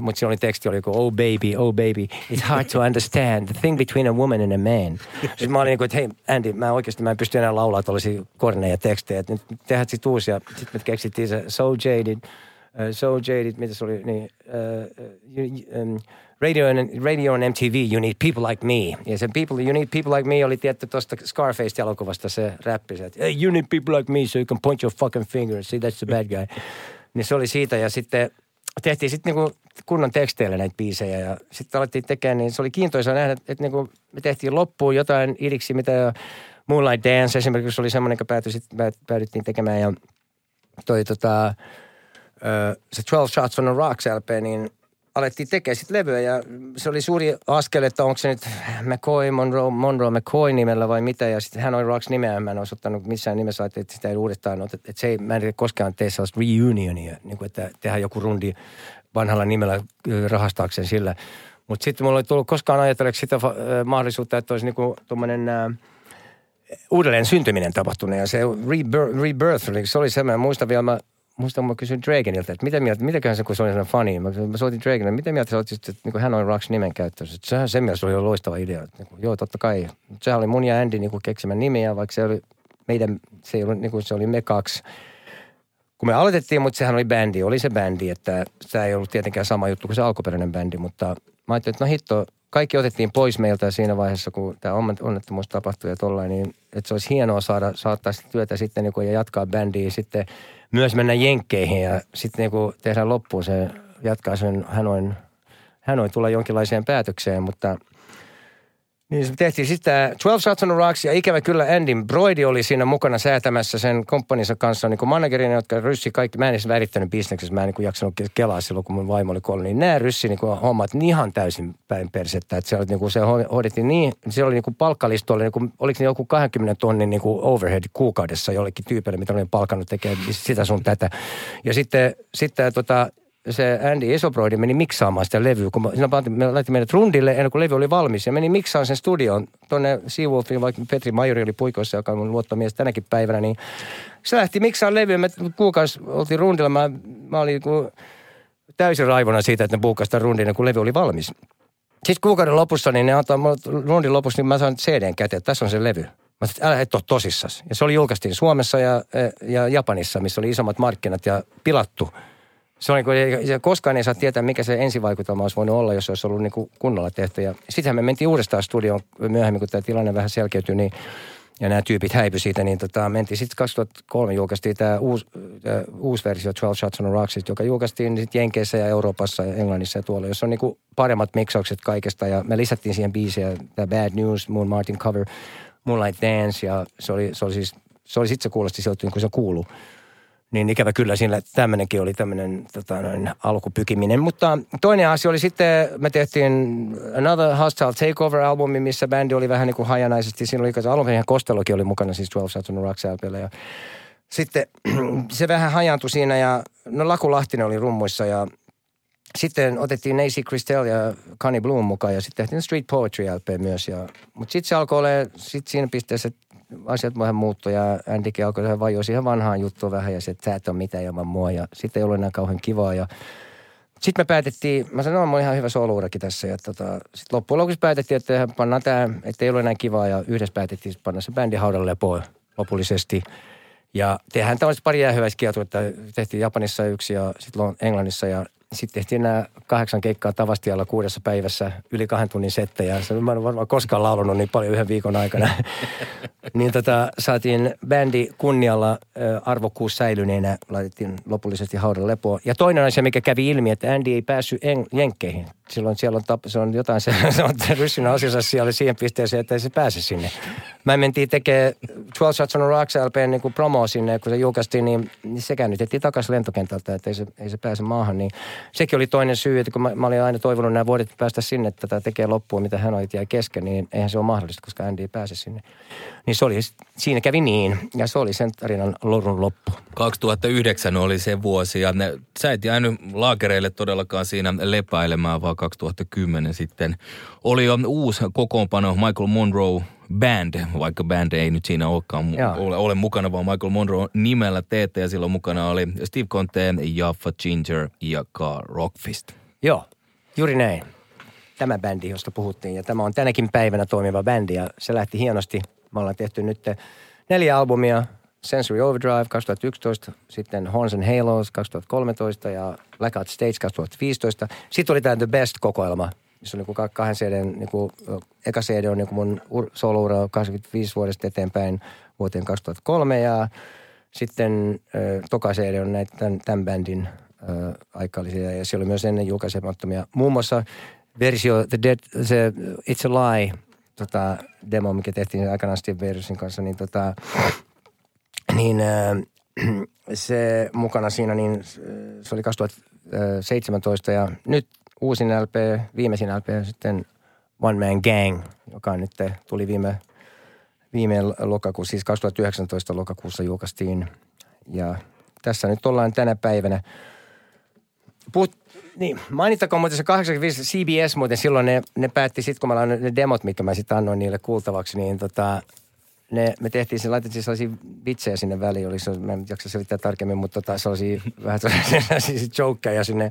mutta silloin oli teksti, oli joku, oh baby, oh baby, it's hard to understand, the thing between a woman and a man. Sitten mä olin niin kuin, että hei Andy, mä oikeasti, mä en pysty enää laulaa tuollaisia korneja tekstejä, että nyt tehdään sit uusia, sitten me keksittiin se So Jaded, uh, So Jaded, mitä se oli, niin, uh, um, radio, and, radio and M T V, You Need People Like Me. Ja sen people, You Need People Like Me oli tietty tuosta Scarface-elokuvasta se räppi. Se, hey, you need people like me so you can point your fucking finger. See, that's the bad guy. Niin se oli siitä ja sitten tehtiin sitten niinku kunnon teksteillä näitä biisejä. Ja sitten alettiin tekemään, niin se oli kiintoisaa nähdä, että niinku me tehtiin loppuun jotain idiksi, mitä Moonlight Dance esimerkiksi oli semmoinen, joka päätyi, sitten päädyttiin tekemään. Ja toi tota, se Twelve Shots on the Rocks L P, niin alettiin tekemään sitten levyä ja se oli suuri askel, että onko se nyt McCoy, Monroe, Monroe McCoy nimellä vai mitä. Ja sitten Hanoi Rocks nimeä mä en olisi ottanut missään nimessä, että sitä ei uudestaan oteta. Että se ei, mä en koskaan tee sellaista reunionia, niin kuin että tehdään joku rundi vanhalla nimellä rahastaakseen sillä. Mutta sitten mulla ei tullut koskaan ajatelleeksi sitä mahdollisuutta, että olisi niinku tuommoinen uudelleen syntyminen tapahtunut. Ja se rebirth, rebirth se oli se, mä muistan vielä, mä muistan, mä kysyin Dragonilta, että mitä mieltä, mitäköhän se, kun se oli sellainen funny. Mä, mä soitin Dragonille, mitä mieltä sä oot sitten niin kuin Hanoi Rocks nimen käyttöön? Sehän sen mielestä oli jo loistava idea. Niin kuin, joo, totta kai. Sehän oli mun ja Andy niin kuin keksimän nimiä, vaikka se oli meidän, se ei ollut, niin kuin se oli me kaksi. Kun me aloitettiin, mutta sehän oli bändi, oli se bändi, että tämä ei ollut tietenkään sama juttu kuin se alkuperäinen bändi, mutta mä ajattelin, että no hitto, kaikki otettiin pois meiltä siinä vaiheessa, kun tämä onnettomuus tapahtui ja tollain, niin että se olisi hienoa saada, saattaa sitä työtä sitten niin kuin, ja jatkaa bändiä sitten myös mennä jenkkeihin ja sitten niin kuin tehdään loppuun se, jatkaa sen Hanoin, Hanoin tulla jonkinlaiseen päätökseen, mutta niin se tehtiin sitten Twelve Shots on the Rocks ja ikävä kyllä Andyn Broidi oli siinä mukana säätämässä sen komppaninsa kanssa niin kuin managerina, jotka ryssi kaikki, mä en edes värittänyt bisneksessä, mä en niin kuin jaksanut kelaa silloin, kun mun vaimo oli kolme, niin nämä ryssi niin kuin hommat ihan täysin päin persettä, että se, oli, niin kuin, se hoidettiin niin, se oli niin kuin palkkalistoilla, niin kuin, oliko ne joku kaksikymmentä tonnin niin kuin overhead kuukaudessa jollekin tyypille, mitä olin palkannut tekemään sitä sun tätä ja sitten, sitten tota se Andy Isobroidi meni miksaamaan sitä levyä, kun me laitin meidät rundille ennen kuin levy oli valmis. Ja meni miksaamaan sen studioon tuonne Seawolfiin, vaikka Petri Majori oli puikoissa, joka on mun luottomies tänäkin päivänä. Niin se lähti miksaamaan levyä, me kuukausi oltiin rundilla. Mä, mä olin niin täysin raivona siitä, että ne buukasivat tämän rundin, kun levy oli valmis. Sitten kuukauden lopussa, niin ne antoi rundin lopussa, niin mä sain C D:n käteen, että tässä on se levy. Mä sanoin, että älä et ole tosissas. Ja se oli julkaistiin Suomessa ja, ja Japanissa, missä oli isommat markkinat ja pilattu. Se on niin kuin, koskaan ei saa tietää, mikä se ensivaikutelma olisi voinut olla, jos se olisi ollut niin kuin kunnolla tehty. Ja sittenhän me mentiin uudestaan studioon myöhemmin, kun tämä tilanne vähän selkeytyi, niin, ja nämä tyypit häipyi siitä, niin tota, mentiin. Sitten kaksituhattakolme julkaistiin tämä uusi, tämä uusi versio Twelve Shots on the Rocks, joka julkaistiin sitten Jenkeissä ja Euroopassa ja Englannissa ja tuolla, jossa on niin kuin paremmat miksaukset kaikesta. Ja me lisättiin siihen biisejä, tämä Bad News, Moon Martin cover, Moonlight Dance, ja se oli, se oli siis, se oli sitten se kuulosti siltä, kun se kuului. Niin ikävä kyllä siinä tämmöinenkin oli tämmöinen tota, noin alkupykiminen. Mutta toinen asia oli sitten, me tehtiin Another Hostile Takeover-albumi, missä bändi oli vähän niin kuin hajanaisesti. Siinä oli alun perin ihan Kostelokin oli mukana, siis Twelve Shots on the Rocks -albumilla. Ja sitten se vähän hajaantui siinä ja no Laku Lahtinen oli rummuissa ja sitten otettiin Nacy Cristel ja Connie Bloom mukaan ja sitten tehtiin Street Poetry-L P myös. Ja, mutta sitten se alkoi olemaan, sitten siinä pisteessä asiat vähän muuttui ja Andykin alkoi vähän vajoa siihen vanhaan juttuun vähän ja se, että sä et ole mitään ilman mua ja sitten ei ollut enää kauhean kivaa ja sitten me päätettiin, mä sanoin, että mä ihan hyvä souluurakin tässä ja tota, sitten loppujen lopuksi päätettiin, että pannaan tämä, että ei ollut enää kivaa ja yhdessä päätettiin panna se bändi haudalle lepoon lopullisesti ja tehdään tämmöistä pari jäähyväiskiertuetta, tehtiin Japanissa yksi ja sitten Englannissa ja sitten tehtiin nämä kahdeksan keikkaa Tavastialla kuudessa päivässä, yli kahden tunnin settejä. Mä en varmaan koskaan laulunut niin paljon yhden viikon aikana. Niin tota, saatiin bändi kunnialla, arvokkuus säilyneenä, laitettiin lopullisesti haudan lepoon. Ja toinen asia, mikä kävi ilmi, että Andy ei päässyt en- jenkkeihin. Silloin siellä on, tap- se on jotain, se, se on ryssyn asiassa siellä siihen pisteeseen, että ei se pääse sinne. Mä mentiin tekemään Twelve Shots on the Rocks -L P:n niin kuin promo sinne, kun se julkaistiin, niin, niin se käännytettiin takaisin lentokentältä, että ei se, ei se pääse maahan, niin sekin oli toinen syy, että kun mä, mä olin aina toivonut nämä vuodet päästä sinne, että tämä tekee loppuun, mitä hän oli jäi kesken, niin eihän se ole mahdollista, koska Andy ei pääse sinne. Niin se oli, siinä kävi niin, ja se oli sen tarinan lorun loppu. kaksituhattayhdeksän oli se vuosi, ja ne, sä et jäänyt laakereille todellakaan siinä lepäilemään, vaan kaksituhattakymmenen sitten oli jo uusi kokoonpano, Michael Monroe Band, vaikka band ei nyt siinä olekaan ole, ole mukana, vaan Michael Monroe nimellä teette, ja silloin mukana oli Steve Conte, Jaffa, Ginger ja Carl Rockfist. Joo, juuri näin. Tämä bändi, josta puhuttiin, ja tämä on tänäkin päivänä toimiva bändi, ja se lähti hienosti. Me ollaan tehty nyt neljä albumia, Sensory Overdrive kaksituhattayksitoista, sitten Horns and Halos kaksituhattakolmetoista ja Blackout Stage kaksituhattaviisitoista. Sitten oli tämä The Best-kokoelma. Se on niinku kahden C D:n, niinku, eka C D on niinku mun ur- solouraa kaksikymmentäviisi vuodesta eteenpäin vuoteen kaksituhattakolme ja sitten ö, toka C D on näitä tämän, tämän bändin ö, aikaisia ja siellä oli myös ennen julkaisemattomia. Muun muassa versio The Dead, se It's a Lie tota, demo, mikä tehtiin aikanaan Steve Versin kanssa, niin, tota, niin ö, se mukana siinä, niin se oli kaksituhattaseitsemäntoista ja nyt uusin L P, viimeisin L P sitten One Man Gang, joka nyt tuli viime, viime lokakuussa, siis kaksituhattayhdeksäntoista lokakuussa julkaistiin. Ja tässä nyt ollaan tänä päivänä. Puhut, niin, mainittakoon muuten se kahdeksankymmentäviisi C B S muuten silloin, ne, ne päätti sitten, kun mä lainoin ne demot, mitkä mä sitten annoin niille kuultavaksi, niin tota, ne, me tehtiin sen, laitettiin sellaisia vitsejä sinne väliin, oli se, mä en jaksa selittää tarkemmin, mutta tota sellaisia vähän sellaisia jokeja sinne,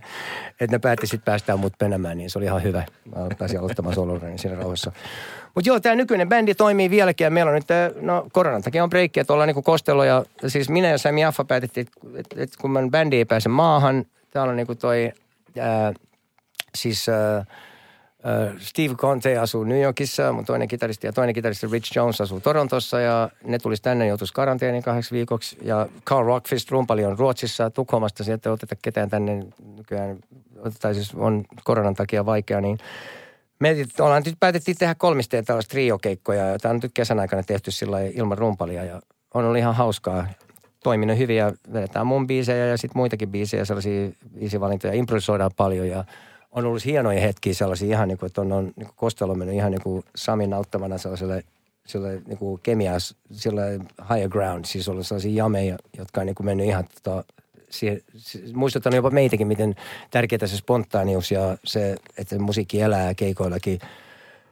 että ne päätti sitten päästää mut penämään, niin se oli ihan hyvä. Mä pääsin aloittamaan solorani siinä rauhassa. Mutta joo, tämä nykyinen bändi toimii vieläkin ja meillä on nyt, no koronan takia on breikkiä, että ollaan niinku Kostelo ja siis minä ja Sami Yaffa päätettiin, että et, et, kun mun bändi ei pääse maahan, täällä on niinku toi, ää, siis... Ää, Steve Conte asuu New Yorkissa, mun toinen kitaristi ja toinen kitaristi Rich Jones asuu Torontossa ja ne tulisi tänne, joutuisi karanteeniin kahdeksi viikoksi. Ja Carl Rockfist, rumpali on Ruotsissa, Tukholmasta, sieltä ei oteta ketään tänne nykyään, tai siis on koronan takia vaikea, niin me ollaan nyt päätettiin tehdä kolmisteen tällaista triokeikkoja ja tämä on nyt kesän aikana tehty sillä lailla ilman rumpalia ja on ollut ihan hauskaa. Toiminut hyvin ja vedetään mun biisejä ja sitten muitakin biisejä, sellaisia biisivalintoja, improvisoidaan paljon ja on ollut hienoja hetkiä sellaisia ihan niin kuin, että on, on niin kuin Kostelo mennyt ihan niin kuin Samin auttamana sellaiselle, sellaiselle niin kuin kemias, sellaiselle higher ground, siis ollut sellaisia jameja, jotka on niin kuin mennyt ihan tota, siihen, muistuttanut jopa meitäkin, miten tärkeää se spontaanius ja se, että musiikki elää keikoillakin,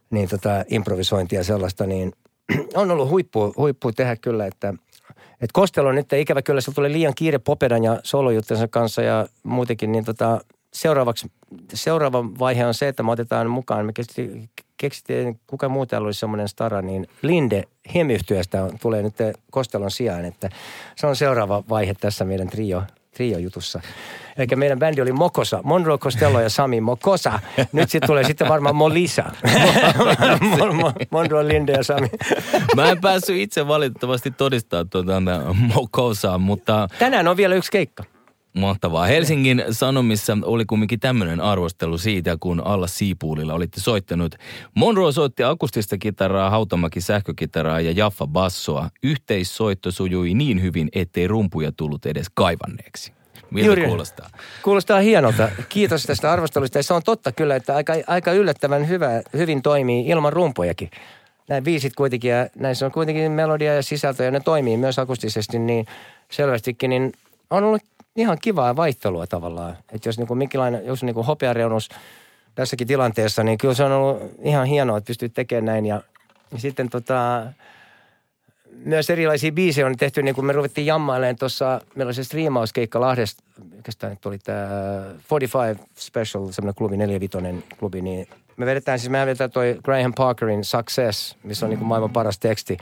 niin tota improvisointia sellaista, niin on ollut huippu, huippu tehdä kyllä, että et Kostelo nyt ikävä kyllä, se tulee liian kiire Popedan ja solojuttensa kanssa ja muutenkin, niin tota Seuraavaksi, seuraava vaihe on se, että me otetaan mukaan, me keksittiin, kuka muu täällä olisi semmoinen stara, niin Linde hemyhtyöstä tulee nyt Kostelon sijaan, että se on seuraava vaihe tässä meidän trio, trio-jutussa. Eli meidän bändi oli Mokosa. Monroe Costello ja Sami Mokosa. Nyt sitten tulee sitten varmaan Molisa. Monroe, Linde ja Sami. Mä en päässyt itse valitettavasti todistamaan tuota Mokosaa, mutta... Tänään on vielä yksi keikka. Mahtavaa. Helsingin Sanomissa oli kumminkin tämmöinen arvostelu siitä, kun alla Siipuulilla olitte soittanut. Monroe soitti akustista kitaraa, Hautamäki sähkökitaraa ja Jaffa bassoa. Yhteissoitto sujui niin hyvin, ettei rumpuja tullut edes kaivanneeksi. Miltä Juri, kuulostaa? Kuulostaa hienolta. Kiitos tästä arvostelusta. Ja se on totta kyllä, että aika, aika yllättävän hyvä, hyvin toimii ilman rumpujakin. Nämä biisit kuitenkin, ja näissä on kuitenkin melodia ja sisältö, ja ne toimii myös akustisesti, niin selvästikin niin on ollut ihan kivaa vaihtelua tavallaan. Että jos niinku mikilainen, jos niinku hopeareunus tässäkin tilanteessa, niin kyllä se on ollut ihan hienoa, että pystyy tekemään näin. Ja, ja sitten tota, myös erilaisia biisejä on tehty, niin kuin me ruvettiin jammailemaan tuossa, meillä oli se striimauskeikka Lahdesta, oikeastaan tuli tämä neljäkymmentäviisi Special, semmoinen klubi, neljävitonen klubi, niin me vedetään, siis mehän vedetään toi Graham Parkerin Success, missä on niinku maailman paras teksti.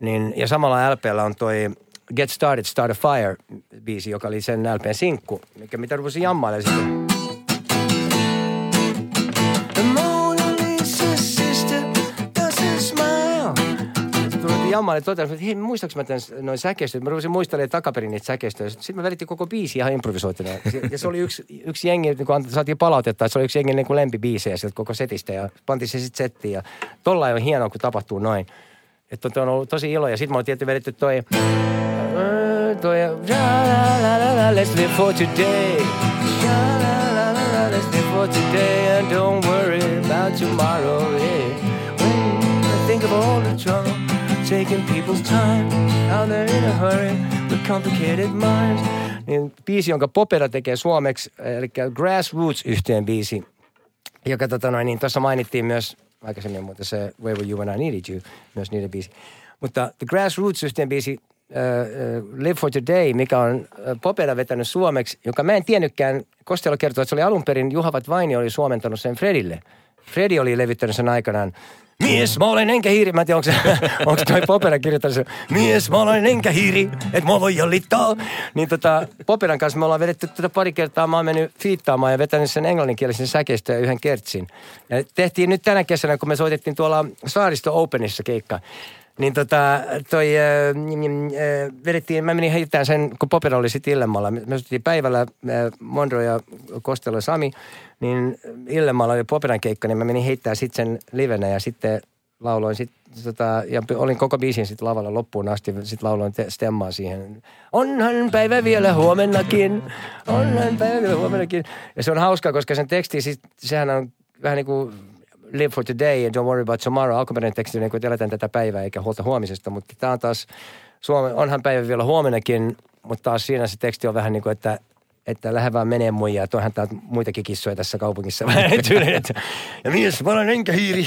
Niin, ja samalla L P:llä on toi Get Started, Start a Fire-biisi, joka oli sen L P:n sinkku, mikä mitä rupesin jammailemaan sitten. The Mona Lisa sister doesn't smile. Sitten rupesin jammailemaan, totesin, että hei, muistaaks mä tämän noin säkeistöjä? Mä rupesin muistelemaan takaperin niitä säkeistöjä. Sitten me välittiin koko biisi ihan improvisoituna. Ja se oli yksi, yksi jengi, niin kun saatiin palautetta, että se oli yksi jengi niin kuin lempibiisejä sieltä koko setistä. Ja pantiin se sitten settiin. Ja tollain on hienoa, kun tapahtuu noin. Että on ollut tosi ilo. Ja sit mä oon tietty vedetty toi... toi let's live for today. Let's live for today and don't worry about tomorrow. When think of all the trouble taking people's time out there in a hurry with complicated minds. Niin biisi, jonka Popeda tekee suomeksi, eli Grass Roots yhteen biisi, joka tota noin, niin tuossa mainittiin myös aikaisemmin, mutta se Where Were You When I Needed You, myös niiden biisi. Mutta The Grassroots-yhteen biisi uh, uh, Live for Today, mikä on uh, Popeda vetänyt suomeksi, joka mä en tiennytkään. Costello kertoo, että se oli alun perin, Juhavat Vaini oli suomentanut sen Fredille. Fredi oli levittänyt sen aikanaan. Mies, mä olen enkä hiiri. Mä en tiedä, onko, onko toi Popeda kirjoittanut sen. Mies, mä olen enkä hiiri, et mä voi jallittaa. Niin tota, Popedan kanssa me ollaan vedetty tätä pari kertaa. Mä oon mennyt fiittaamaan ja vetänyt sen englanninkielisen säkeistön ja yhden kertsin. Ja tehtiin nyt tänä kesänä, kun me soitettiin tuolla Saaristo Openissa keikka. Niin tota, toi, äh, äh, vedettiin, mä menin heittämään sen, kun Popeda oli sitten Illemalla. Me soitettiin päivällä, äh, Monroe ja Costello ja Sami, niin Illemalla oli Popedan keikka, niin mä menin heittämään sitten sen livenä ja sitten lauloin sitten, tota, ja olin koko biisin sitten lavalla loppuun asti, sitten lauloin te- stemmaa siihen. Onhan päivä vielä huomennakin, onhan päivä vielä huomennakin. Ja se on hauskaa, koska sen teksti, siis, sehän on vähän niin kuin... Live for today and don't worry about tomorrow. Alkuperäinen teksti, niin kuin eletään tätä päivää eikä huolta huomisesta, mutta tämä on taas, Suome, onhan päivä vielä huomennakin, mutta taas siinä se teksti on vähän niin kuin, että, että lähde vaan menee muijaa, että onhan täällä muitakin kissoja tässä kaupungissa. Ja mies, mä olen enkä hiiri,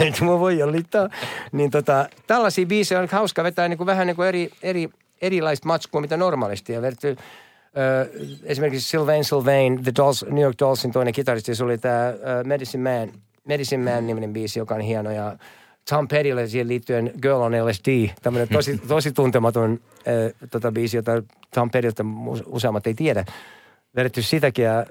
että mua voi jallittaa. Niin tota, tällaisia biisejä on hauska vetää niin kuin vähän niin kuin eri, eri, erilaista matskua, mitä normaalisti ja vertyy. Uh, esimerkiksi Sylvain Sylvain, The Dolls, New York Dollsin toinen kitaristi, se oli tämä uh, Medicine Man, Medicine Man-niminen biisi, joka on hieno, ja Tom Pettylle siihen liittyen Girl on L S D, tämmöinen tosi, tosi tuntematon uh, tota biisi, jota Tom Pettyltä useammat ei tiedä. Vedetty sitäkin, ja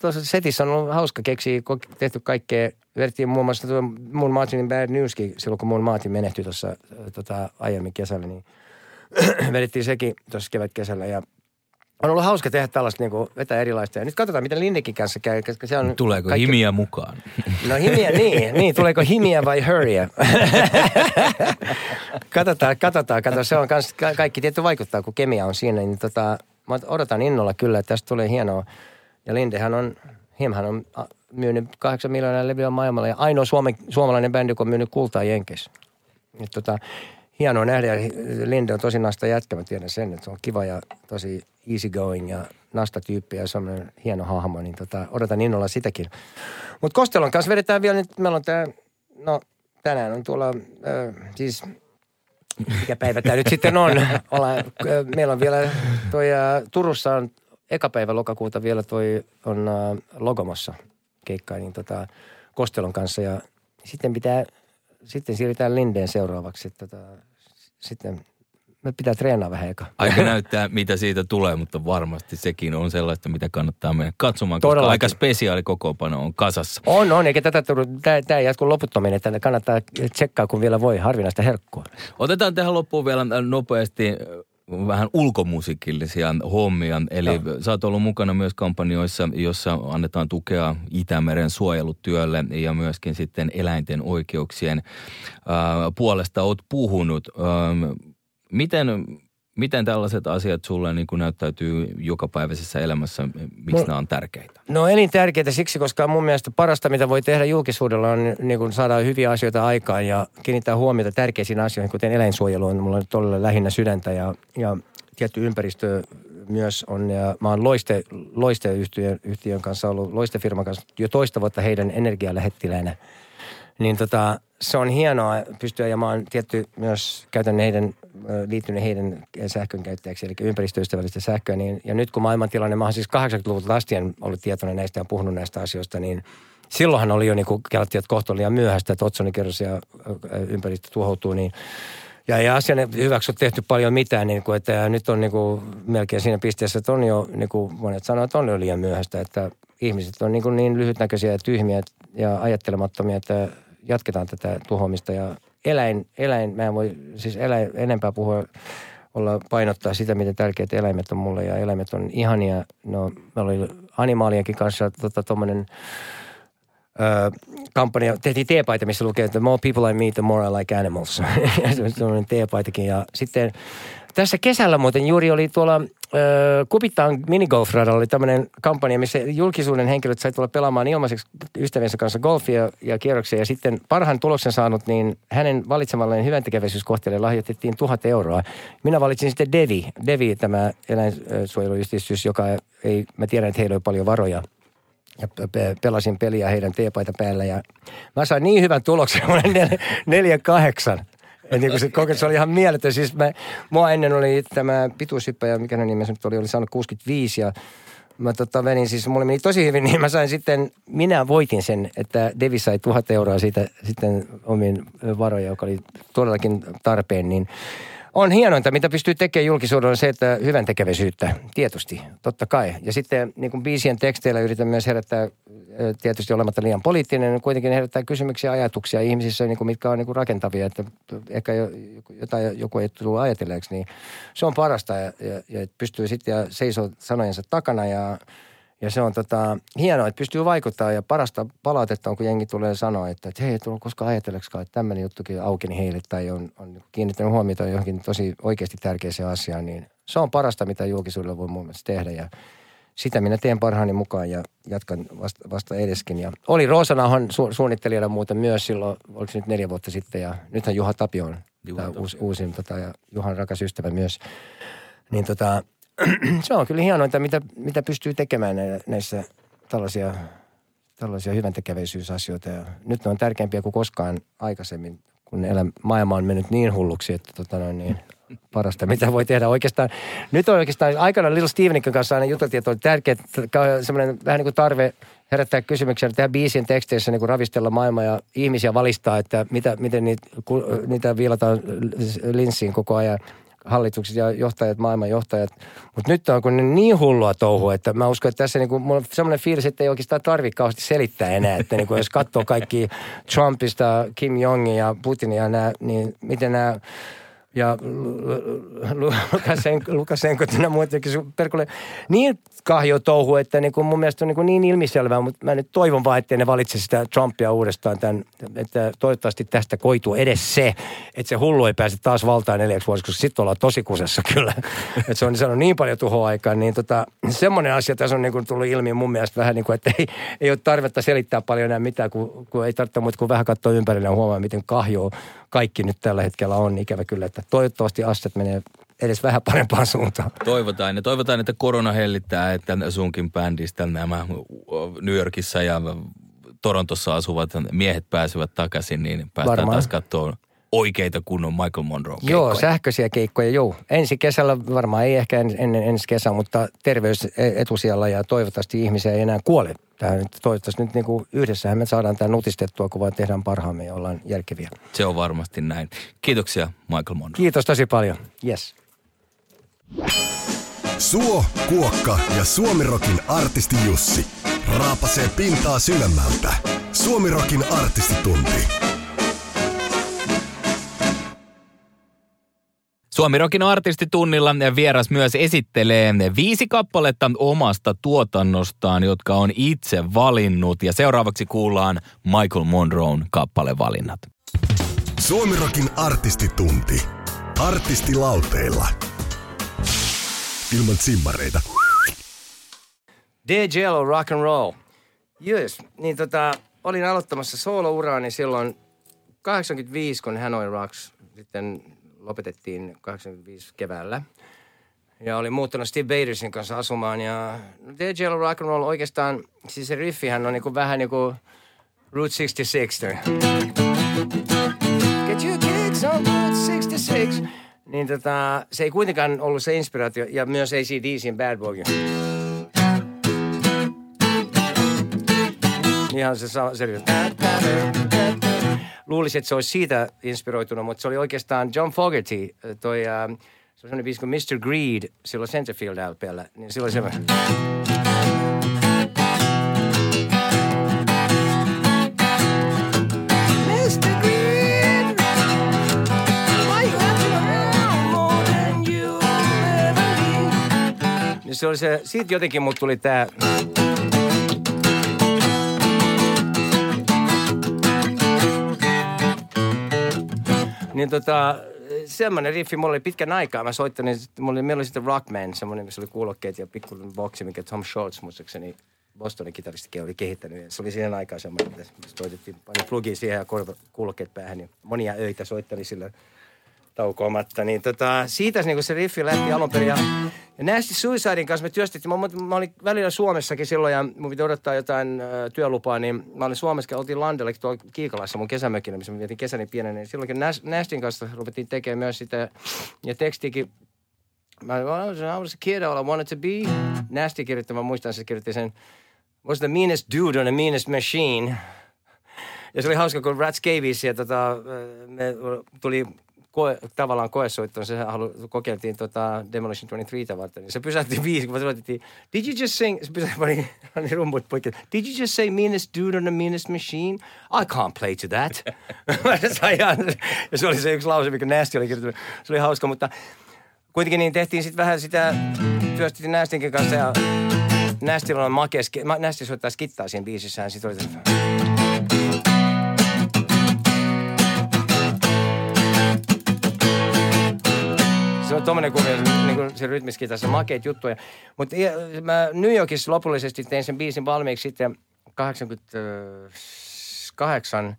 tuossa setissä on ollut hauska keksiä, tehty kaikkea. Vedettiin muun muassa tuo Moon Martinin Bad Newskin, silloin kun Moon Martin menehtyi tuossa uh, tota, aiemmin kesällä, niin vedettiin sekin tuossa kevätkesällä, ja on ollut hauska tehdä tällaista, niin kuin vetää erilaista. Ja nyt katsotaan, miten Lindekin kanssa käy. Koska se on tuleeko kaikki... himiä mukaan? No himiä, niin, niin. Tuleeko himiä vai hurryä? katsotaan, katsotaan, katsotaan. Se on kans, ka- kaikki tietty vaikuttaa, kun kemia on siinä. Niin tota, mä odotan innolla kyllä, että tästä tulee hienoa. Ja Lindehän on, himhän on myynyt kahdeksan miljoonaa levyä maailmalla. Ja ainoa suome, suomalainen bändi, joka on myynyt kultaa Jenkeissä. Nyt tota... Hienoa nähdä. Linde on tosi nasta jätkä. Mä tiedän sen, että se on kiva ja tosi easygoing ja nasta tyyppi ja semmoinen hieno hahmo. Niin tota, odotan innolla sitäkin. Mutta Costellon kanssa vedetään vielä nyt. Meillä on tää, no tänään on tuolla, äh, siis mikä päivä tää nyt sitten on. Ollaan, äh, meillä on vielä toi äh, Turussa on eka päivä lokakuuta vielä toi on äh, Logomossa keikkaa. Niin tota Costellon kanssa ja sitten pitää... Sitten siirrytään Lindeen seuraavaksi. Tota, sitten Me pitää treenaa vähän eka. Aika näyttää, mitä siitä tulee, mutta varmasti sekin on sellaista, mitä kannattaa mennä katsomaan, koska todellakin aika spesiaali kokoonpano on kasassa. On, on, eikä tätä tullut, tämä jatkuu loputtominen, että kannattaa tsekkaa, kun vielä voi, harvinaista herkkua. Otetaan tähän loppuun vielä nopeasti vähän ulkomusiikillisia hommia, eli ja. sä oot ollut mukana myös kampanjoissa, jossa annetaan tukea Itämeren suojelutyölle ja myöskin sitten eläinten oikeuksien äh, puolesta oot puhunut. Ähm, Miten, miten tällaiset asiat sulle niin kuin näyttäytyy jokapäiväisessä elämässä, miksi no, nämä on tärkeitä? No elintärkeitä siksi, koska mun mielestä parasta, mitä voi tehdä julkisuudella, on niin kuin saada hyviä asioita aikaan ja kiinnittää huomiota tärkeisiin asioihin, kuten eläinsuojelu on mulla nyt todella lähinnä sydäntä ja, ja tietty ympäristö myös on. Ja mä oon loiste, loisteyhtiön yhtiön kanssa ollut, loistefirman kanssa jo toista vuotta heidän energialähettiläinä. Niin tota, se on hienoa pystyä, ja mä oon tietty myös käytän heidän, liittynyt heidän sähkönkäyttäjäksi, eli ympäristöystävällistä sähköä. Niin, ja nyt kun maailmantilanne, mä oon siis kahdeksankymmentäluvulta lastien ollut tietoinen näistä ja puhunut näistä asioista, niin silloinhan oli jo niin kuin kelattiin, että kohta oli liian myöhäistä, että otsonikerros ja ympäristö tuhoutuu, niin ja ei asian hyväksi ole tehty paljon mitään, niin kuin, että nyt on niin kuin melkein siinä pisteessä, että on jo, niin kuin monet sanoo, että on jo liian myöhäistä, että ihmiset on niin kuin niin lyhytnäköisiä ja tyhmiä ja ajattelemattomia, että jatketaan tätä tuhoamista ja eläin, eläin, mä en voi siis eläin, enempää puhua, olla painottaa sitä, miten tärkeät eläimet on mulle ja eläimet on ihania. No, meillä oli animaalienkin kanssa tota tommonen Öö, kampanja, tehtiin teepaita, missä lukee, että the more people I meet, the more I like animals. Ja se on sellainen teepaitakin. Ja sitten tässä kesällä muuten juuri oli tuolla öö, Kupitaan minigolfradalla oli tämmöinen kampanja, missä julkisuuden henkilöt sai tulla pelaamaan ilmaiseksi ystäviensä kanssa golfia ja kierroksia. Ja sitten parhaan tuloksen saanut, niin hänen valitsemalleen hyväntekeväisyyskohteelle lahjoitettiin tuhat euroa. Minä valitsin sitten Devi, Devi tämä eläinsuojeluyhdistys, joka ei, mä tiedän, että heillä ei ole paljon varoja. Ja pelasin peliä heidän teepaita päällä ja mä sain niin hyvän tuloksen, mä olin nel, neljä kahdeksan. Et niin se, kokemus oli ihan mieletön. Siis mä, mua ennen oli tämä pituushyppäjä, mikä hänen nimensä nyt oli, oli saanut kuusikymmentäviisi ja mä tota venin, siis mulle meni tosi hyvin, niin mä sain sitten, minä voitin sen, että Devi sai tuhat euroa siitä sitten omiin varoja, joka oli todellakin tarpeen, niin on hienointa, mitä pystyy tekemään julkisuudella, on se, että hyvän tekeväisyyttä, tietysti, totta kai. Ja sitten niin kuin biisien teksteillä yritän myös herättää, tietysti olematta liian poliittinen, kuitenkin herättää kysymyksiä ja ajatuksia ihmisissä, niin kuin, mitkä on niin kuin rakentavia, että ehkä jotain joku ei tule ajatelleeksi, niin se on parasta ja, ja, ja pystyy sitten ja seisoo sanojensa takana ja, ja se on tota, hienoa, että pystyy vaikuttamaan ja parasta palautetta on, kun jengi tulee sanoa, että, että hei, ei tullut koskaan ajatelleksikaan, että tämmöinen juttukin aukeni heille tai on, on kiinnittänyt huomiota johonkin tosi oikeasti tärkeäseen asiaan, niin se on parasta, mitä julkisuudella voi mun mielestä tehdä ja sitä minä teen parhaani mukaan ja jatkan vasta, vasta edeskin. Ja oli Roosanahan su, suunnittelijana muuten myös silloin, oliko se nyt neljä vuotta sitten ja nythän Juha Tapio on uus, uusin tota, ja Juhan rakas ystävä myös, niin tota se on kyllä hienointa, mitä, mitä pystyy tekemään näissä tällaisia, tällaisia hyväntekeväisyysasioita. Ja nyt ne on tärkeämpiä kuin koskaan aikaisemmin, kun elämä, maailma on mennyt niin hulluksi, että tota noin, niin parasta, mitä voi tehdä oikeastaan. Nyt on oikeastaan, aikana Little Stevenin kanssa aina juteltiin, että on tärkeää, semmoinen vähän niin kuin tarve herättää kysymyksiä, tehdä biisien teksteissä niin kuin ravistella maailmaa ja ihmisiä valistaa, että mitä, miten niitä, niitä viilataan linssiin koko ajan. Hallitukset ja johtajat, maailman johtajat. Mutta nyt on kun ne niin hullua touhua, että mä uskon, että tässä niinku, mulla on semmoinen fiilis, että ei oikeastaan tarvitse kauheasti selittää enää. Että niinku, jos katsoo kaikki Trumpista, Kim Jongia ja Putinia, nää, niin miten nämä ja Lukasenko ja muut, perkulle niin kahjo touhu, että niinku, mun mielestä on niinku niin ilmiselvää, mutta mä nyt toivon vaan, ettei ne valitse sitä Trumpia uudestaan tämän, että toivottavasti tästä koituu edes se, että se hullu ei pääse taas valtaan neljäksi vuosiksi, koska sitten ollaan tosi kusessa kyllä, että se on saanut niin paljon tuhoa aikaan, niin tota, semmoinen asia tässä on niinku tullut ilmi mun mielestä vähän niin kuin, että ei, ei ole tarvetta selittää paljon enää mitään, kun, kun ei tarvitse muuta kuin vähän katsoa ympärille ja huomaa, miten kahjo kaikki nyt tällä hetkellä on, ikävä kyllä, että toivottavasti astet menee edes vähän parempaan suuntaan. Toivotaan ja toivotaan, että korona hellittää, että sunkin bändistä nämä New Yorkissa ja Torontossa asuvat miehet pääsevät takaisin, niin päästään varmaan taas katsomaan oikeita kunnon Michael Monroe-keikkoja. Joo, sähköisiä keikkoja, joo. Ensi kesällä, varmaan ei ehkä ennen ensi kesää, mutta terveys etusijalla ja toivottavasti ihmisiä ei enää kuole. Tämä nyt, toivottavasti nyt niin kuin yhdessähän me saadaan tämä nutistettua, kun vaan tehdään parhaamme ja ollaan järkeviä. Se on varmasti näin. Kiitoksia Michael Monroe. Kiitos tosi paljon. Yes. Suo, Kuokka ja Suomirokin artisti Jussi raapasee pintaa syvemmältä. Suomirokin artistitunti. Suomirokin artistitunnilla vieras myös esittelee viisi kappaletta omasta tuotannostaan, jotka on itse valinnut. Ja seuraavaksi kuullaan Michael Monroen kappalevalinnat. Suomirokin artistitunti. Artistilauteilla. Ilman simmareita. Dead Jello, rock and roll. Jös, niin tota, olin aloittamassa soolouraani silloin kahdeksankymmentäviisi, kun Hanoi Rocks sitten lopetettiin kahdeksankymmentäviisi keväällä. Ja olin muuttanut Steve Badersin kanssa asumaan ja Dead Jello, rock and roll oikeastaan, siis se riffihän on niinku vähän niinku Route kuusikymmentäkuusi. Get your kicks on Route kuusikymmentäkuusi. Niin tota, se ei kuitenkaan ollut se inspiraatio ja myös A C D C:n Bad Boy. Ihan se sama, se luulisin, että se olisi siitä inspiroitunut, mutta se oli oikeastaan John Fogerty, toi uh, semmoinen biisi kuin mister Greed, silloin Centerfield L P:llä, niin silloin semmoinen. Niin se oli se, siitä jotenkin mut tuli tää... Niin tota, semmoinen riffi mulla oli pitkän aikaa. Mä soittelin, mulla oli, meillä oli sitten Rockman, semmoinen, missä oli kuulokkeet ja pikkuinen boksi, mikä Tom Scholz, muistaakseni Bostonin kitaristikin oli kehittänyt. Ja se oli siihen aikaan semmoinen, mitä soitettiin, panin plugin siihen ja korva, kuulokkeet päähän. Niin monia öitä soitteli sillä taukoamatta. Niin tota, siitä niin se riffi lähti alun perin. Ja, ja Nasty Suicidin kanssa me työstettiin. Mä, mä olin välillä Suomessakin silloin ja mun piti odottaa jotain ö, työlupaa, niin mä olin Suomessa, oltiin Landella tuolla Kiikalassa mun kesämökillä, missä mä vietin kesäni pienenä. Niin silloinkin Nastyn kanssa ruvettiin tekemään myös sitä ja tekstiikin. Mä olin, I was a kid, all I wanted to be. Nasty kirjoitti, mä muistan, se kirjoitti sen, was the meanest dude on the meanest machine. Ja se oli hauska, kun Rats Caviesiä tota, me tuli... Koe, tavallaan koesoittoon, se halu, kokeiltiin tota Demolition kaksikymmentäkolme varten, niin se pysähti viisi, kun me soitettiin, did you just sing, se pysähti, pani, pani rumput poikki, did you just say meanest dude on the meanest machine? I can't play to that. Ja se oli se yksi lause, mikä Nasty oli kirjoittanut. Se oli hauska, mutta kuitenkin niin tehtiin sitten vähän sitä, työstettiin Nastynkin kanssa ja Nastylla on makea, Nasty soittaa skittaa siinä biisissään, sitten oli tämmöinen. Se on tommoinen kuvio, niin kuin se rytmiskitassa, makeet juttuja. Mutta mä New Yorkissa lopullisesti tein sen biisin valmiiksi sitten kahdeksankymmentäkahdeksan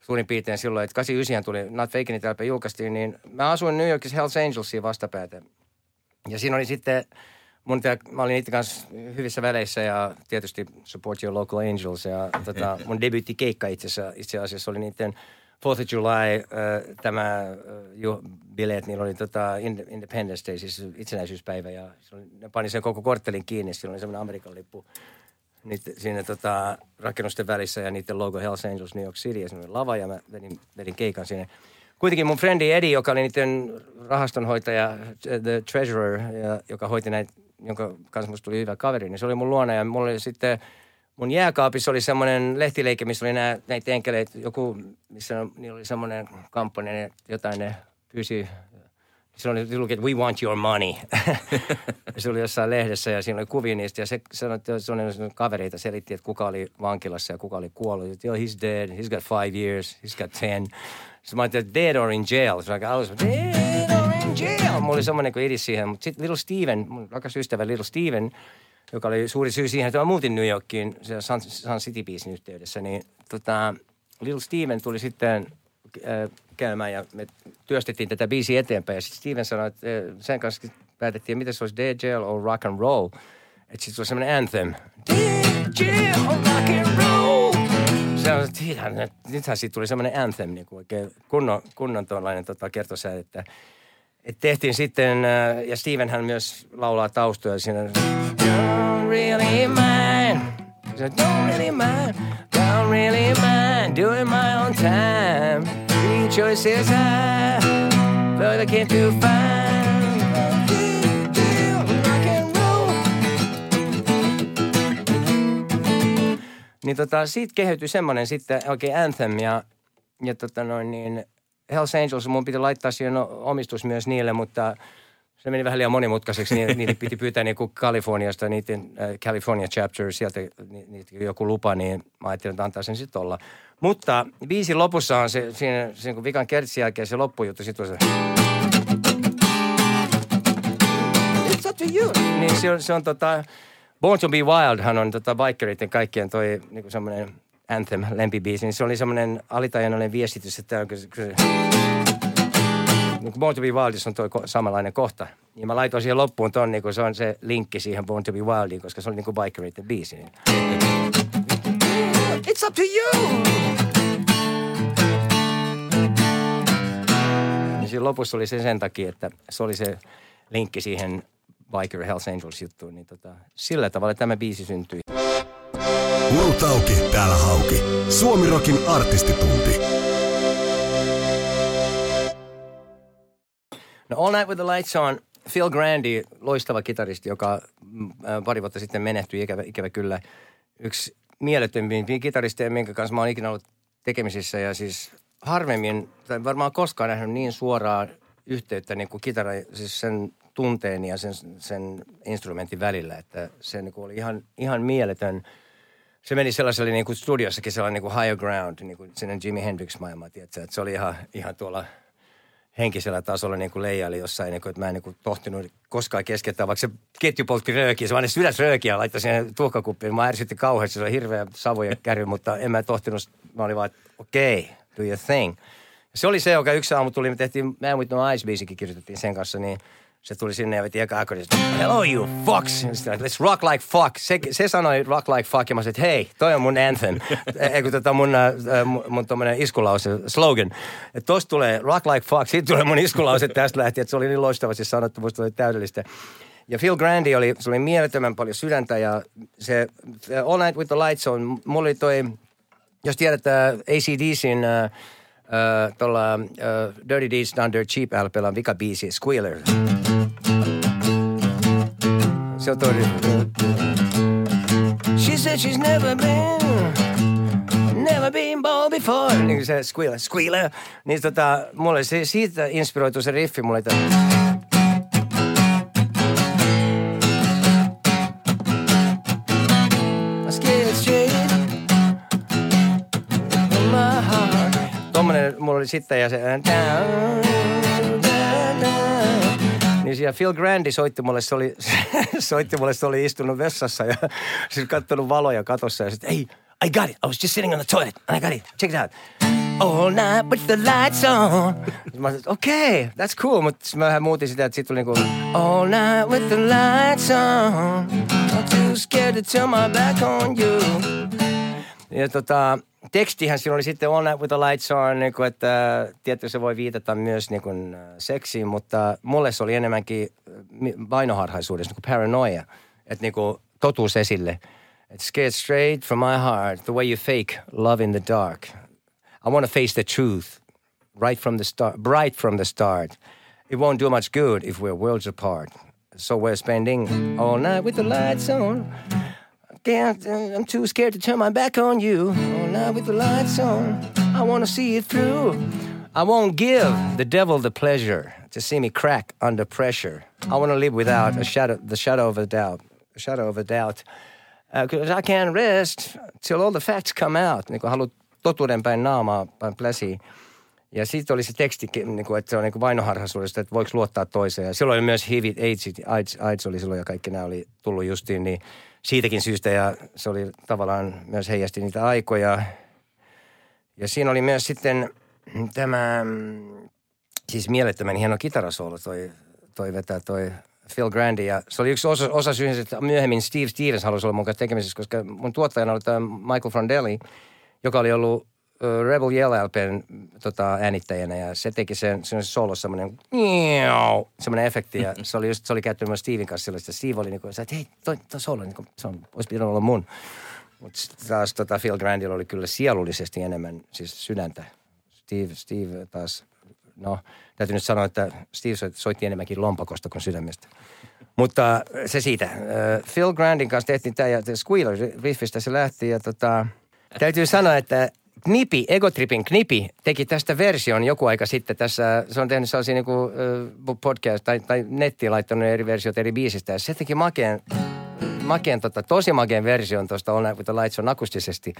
suurin piirtein silloin, että kahdeksankymmentäyhdeksän tuli, Not Faking It L P julkaistiin, niin mä asuin New Yorkissa Hells Angelsiin vastapäätä. Ja siinä oli sitten, mun tää, mä olin niiden kanssa hyvissä väleissä ja tietysti Support Your Local Angels ja tota, mun debyyttikeikka itse asiassa, itse asiassa oli niiden... Fourth of July, äh, tämä äh, bileet, niillä oli tota Independence Day, siis itsenäisyyspäivä, ja oli, ne pani sen koko korttelin kiinni, sillä oli semmoinen Amerikan lippu niitä, siinä tota, rakennusten välissä, ja niiden logo Hells Angels New York City, ja semmoinen lava, ja mä vedin, vedin keikan sinne. Kuitenkin mun friendi Eddie, joka oli niiden rahastonhoitaja, the treasurer, ja, joka hoiti näitä, jonka kanssa musta tuli hyvä kaveri, niin se oli mun luona, ja mulla oli sitten... Mun jääkaapissa oli semmoinen lehtileike, missä oli nää, näitä enkeleitä, joku, missä niillä oli semmoinen kampanja, ne, jotain ne pyysi. Se oli luki, we want your money. Se oli jossain lehdessä ja siinä oli kuvia niistä. Ja se sanoi, että se on kavereita, selitti, että kuka oli vankilassa ja kuka oli kuollut. Että joo, he's dead, he's got five years, he's got ten. Sitten mä ajattelin, dead or in jail. Se oli alussa, dead or in jail. Mulla oli semmoinen kuin idis siihen. Mutta sitten Little Steven, mun rakas ystävä Little Steven, joka oli suuri syy siihen, että mä muutin New Yorkiin se Sun, Sun City-biisin yhteydessä, niin tota, Little Steven tuli sitten äh, käymään ja me työstettiin tätä biisiä eteenpäin. Ja sitten Steven sanoi, että äh, sen kanssa päätettiin, miten se olisi Dead Jail or Rock and Roll. Että sitten se oli semmoinen anthem. Dead Jail or Rock and Roll. se on, että ihan, nythän siitä tuli semmoinen anthem, niin kuin oikein kunnon, kunnon tuollainen tota, kertosää, että et tehtiin sitten, ja Stevenhän myös laulaa taustoja siinä. Don't really mind, don't really mind, don't really mind, doing my own time. Three choices I, but I can't do fine. Niin tota, siitä kehityi semmoinen sitten oikein anthem ja, ja tota noin niin Hells Angels, mun piti laittaa siihen omistus myös niille, mutta se meni vähän liian monimutkaiseksi, niin niitä piti pyytää niin kuin Kaliforniasta, niiden äh, California Chapter, sieltä ni, niitä joku lupa, niin mä ajattelin, että antaa sen sitten olla. Mutta biisin lopussahan se, siinä, siinä kun vikan kertsin jälkeen se loppujuttu, sitten on se It's up to you! Niin se on, se on tota... Born to be Wildhan on tota bikeritten kaikkien toi niinku semmoinen anthem, lempibiisi, niin se oli semmoinen alitajunnollinen viestitys, että on kyllä, kyllä niinku Born to be Wildissa on toi ko- samanlainen kohta. Ja mä laitoin siihen loppuun ton, niinku se on se linkki siihen Born to be Wildiin, koska se oli niinku bikeritten biisi. Niin. It's up to you! Ja siinä lopussa oli se sen takia, että se oli se linkki siihen Biker Hells Angels juttu, niin tota, sillä tavalla tämä biisi syntyi. Uut auki, täällä hauki. Suomirokin artistitunti. No All Night with the Lights on. Phil Grandy, loistava kitaristi, joka äh, pari vuotta sitten menehtyi, ikävä, ikävä kyllä. Yksi mielettömpiä kitaristeja, minkä kanssa mä oon ikinä ollut tekemisissä. Ja siis harvemmin, tai varmaan koskaan nähnyt niin suoraa yhteyttä niin kuin kitara, siis sen tunteen ja sen, sen instrumentin välillä, että se niin kuin oli ihan, ihan mieletön. Se meni sellaiselle niin kuin studiossakin sellainen niin kuin higher ground, niin kuin sinne Jimi Hendrix-maailmaa, tiedätkö? Että se oli ihan, ihan tuolla henkisellä tasolla niin kuin leijaili jossain, niin kuin, että mä en niin kuin tohtinut koskaan keskeyttää, vaikka se ketju poltti röökiä, se vaan ne sydäs röökiä laittoi siihen tuhkakuppiin. Mä ärsytti kauheasti, se oli hirveä savuja kärry, mutta en mä tohtinut, mä olin vaan, että okei, okay, do your thing. Se oli se, joka yksi aamu tuli, me tehtiin, Man with No Eyes -biisikin kirjoitettiin sen kanssa, niin se tuli sinne ja veti eka akkordista. Hello you fucks! Let's rock like fuck. Se, se sanoi rock like fuck ja mä sanoin, että hei, toi on mun anthem. Eiku tota mun, mun, mun tommonen iskulause, slogan. Että tosta tulee rock like fuck, siitä tulee mun iskulause tästä lähtien. Että se oli niin loistava, siis sanottu, musta oli täydellistä. Ja Phil Grandy oli, se oli mielettömän paljon sydäntä ja se All Night with the Lights on, mulla oli toi, jos tiedät, A C D C:n Uh, tuolla uh, Dirty Deeds Done Dirt Cheap -L P:llä on vika biisi, Squealer. Se on toi. She said she's never been, never been bald before. Niin kuin se Squealer, Squealer. Niin tota, mulle se, siitä inspiroitu se riffi mulle. Tämän. Mulla oli sitten ja se... Niin siellä Phil Grandy soitti mulle, se oli, soitti mulle, se oli istunut vessassa ja siis katsonut valoja katossa ja sitten, hey, I got it, I was just sitting on the toilet and I got it, check it out. All night with the lights on. Mä sanoin, okei, okay, that's cool, mutta mä vähän muutin sitä, että siitä tuli niinku... All night with the lights on, I'm too scared to turn my back on you. Ja tota... Tekstihän siinä oli sitten All Night with the Lights on, niin kuin, että tietysti se voi viitata myös niin kuin, seksiin, mutta mulle se oli enemmänkin vainoharhaisuudessa, niin kuin paranoia, että niin kuin, totuus esille. It's scared straight from my heart, the way you fake love in the dark. I want to face the truth, right from the start, bright from the start. It won't do much good if we're worlds apart. So we're spending all night with the lights on. I'm too scared to turn my back on you. All night with the lights on, I wanna see it through. I won't give the devil the pleasure to see me crack under pressure. I wanna live without a shadow, the shadow of a doubt, a shadow of a doubt. Uh, 'cause I can't rest till all the facts come out. Niinku haluat totuuden päin naamaa, päin pläsiä. Ja siitä oli se teksti, niinku, että se on niinku vainoharhaisuudesta, että voiko luottaa toiseen. Ja silloin oli myös H I V, AIDS, AIDS oli silloin ja kaikki nämä oli tullut justiin, niin siitäkin syystä ja se oli tavallaan myös heijasti niitä aikoja. Ja siinä oli myös sitten tämä, siis mielettömän hieno kitarasoolo toi, toi vetää toi Phil Grandy. Ja se oli yksi osa, osa syynsä, että myöhemmin Steve Stevens halusi olla mun kanssa tekemisissä, koska mun tuottajana oli tämä Michael Frondelli, joka oli ollut Rebel Yell-L P:n tota, äänittäjänä, ja se teki sen, se solo semmoinen, semmoinen efekti, ja se oli just, se oli käyttänyt myös Steven kanssa silloin, että Steve oli niin kuin, että hei, toi, toi solo, niin kuin, se on, olisi pitänyt olla mun. Mutta taas tota, Phil Grandilla oli kyllä sielullisesti enemmän, siis sydäntä. Steve, Steve taas, no, täytyy nyt sanoa, että Steve soitti enemmänkin lompakosta kuin sydämestä. Mutta se siitä. Phil Grandin kanssa tehtiin tämä, ja Squealer riffistä se lähti, ja tota, täytyy sanoa, että Knipi, Egotripin Knipi teki tästä version joku aika sitten tässä, se on tehnyt sellaisia niin kuin podcast tai, tai nettiin laittanut eri versioita eri biisistä, ja se teki makeen, makeen tota, tosi makeen version tuosta All Night with the Lights on akustisesti.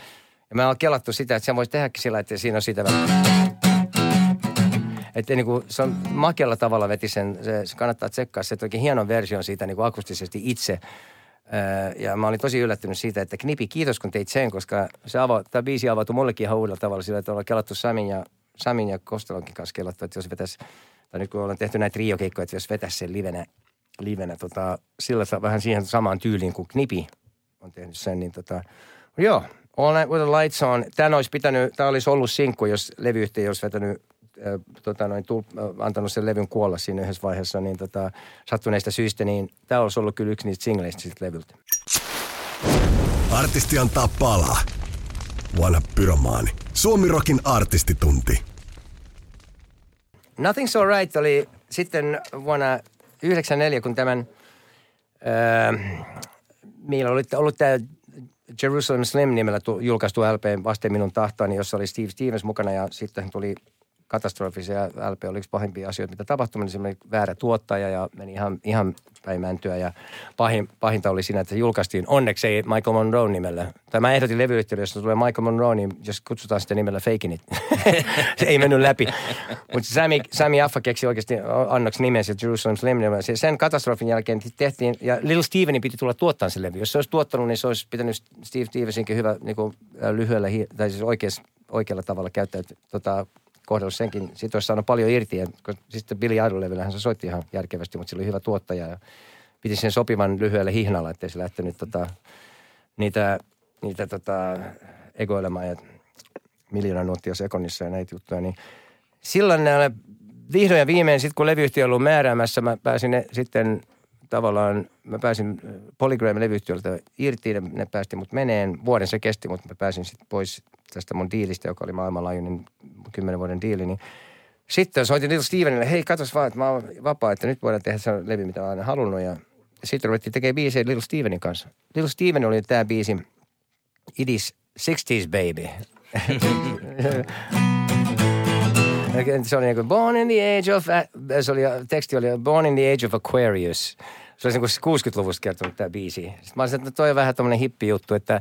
Ja mä oon kelattu sitä, että sen voisi tehdäkin sillä, että siinä on sitä että niin kuin, se on makealla tavalla veti sen, se, se kannattaa tsekkaa, se teki hienon version siitä niin kuin akustisesti itse. Ja mä olin tosi yllättynyt siitä, että Knipi, kiitos kun teit sen, koska se avo, tämä biisi avautui mullekin ihan uudella tavalla. Sillä, että ollaan kelattu Samin ja, Samin ja Kostelonkin kanssa kelattu, että jos vetäisi, tai nyt kun ollaan tehty näitä triokeikkoja, että jos vetäisi sen livenä, livenä tota, sillä vähän siihen samaan tyyliin kuin Knipi on tehnyt sen, niin tota, joo, All Night with the Lights on. Tämä olisi pitänyt, tämä olisi ollut sinkku, jos levyyhtiö olisi vetänyt, äh, tota, noin, tul, äh, antanut sen levyn kuolla siinä yhdessä vaiheessa, niin tota, sattuneista syistä, niin tämä olisi ollut kyllä yksi niistä singleistä siltä levyltä. Artisti antaa palaa. Vanha pyromaani. Suomirokin artistitunti. Nothing's All Right oli sitten vuonna yhdeksänkymmentäneljä, kun tämän, äh, meillä oli ollut tämä Jerusalem Slim-nimellä julkaistu L P Vasten minun tahtoani, jossa oli Steve Stevens mukana, ja sitten tuli katastrofi. Se L P oli yksi pahimpia asioita, mitä tapahtui. Se meni väärä tuottaja ja meni ihan, ihan päin mäntyä. Ja pahin, pahinta oli siinä, että se julkaistiin. Onneksi ei Michael Monroe nimellä. Tai mä ehdotin levyyhtiölle, jos tulee Michael Monroe, niin jos kutsutaan sitä nimellä Fakin It. Se ei mennyt läpi. Mutta Sami, Sami Yaffa keksi oikeasti annoksi nimen sieltä Jerusalem Slim nimellä. Sen katastrofin jälkeen tehtiin, ja Little Stevenin piti tulla tuottaan sen levy. Jos se olisi tuottanut, niin se olisi pitänyt Steve Stevensinkin hyvä niin kuin lyhyellä, tai siis oikeas, oikealla tavalla käyttää tota kohdalla senkin. Siitä olisi saanut paljon irti. Ja, sitten Billy Idol-levillähän se soitti ihan järkevästi, mutta sillä oli hyvä tuottaja. Ja piti sen sopivan lyhyelle hihnalla, ettei se lähtenyt tota, niitä, niitä tota, egoilemaan ja miljoonan nuottia sekonnissa ja näitä juttuja. Niin silloin ne oli vihdoin ja viimein, sitten kun levyyhtiö on ollut määräämässä, mä pääsin ne, sitten tavallaan, mä pääsin Polygram-levyyhtiöltä irti. Ne, ne päästi mut meneen. Vuoden se kesti, mutta mä pääsin sitten pois tästä mun diilistä, joka oli maailmanlaajuinen kymmenen vuoden diili, niin sitten soitin Little Stevenille, hei katos vaan, että mä oon vapaa, että nyt voidaan tehdä sen levy, mitä mä oon aina halunnut, ja sitten ruvettiin tekemään biisejä Little Stevenin kanssa. Little Steven oli tää biisi, It is sixties baby. Se oli niin kuin, born in the age of, se oli, teksti oli, born in the age of Aquarius. Se oli niin kuin kuusikymmentäluvusta kertonut tää biisi. Sitten mä olisin, että toi on vähän tommonen hippi juttu, että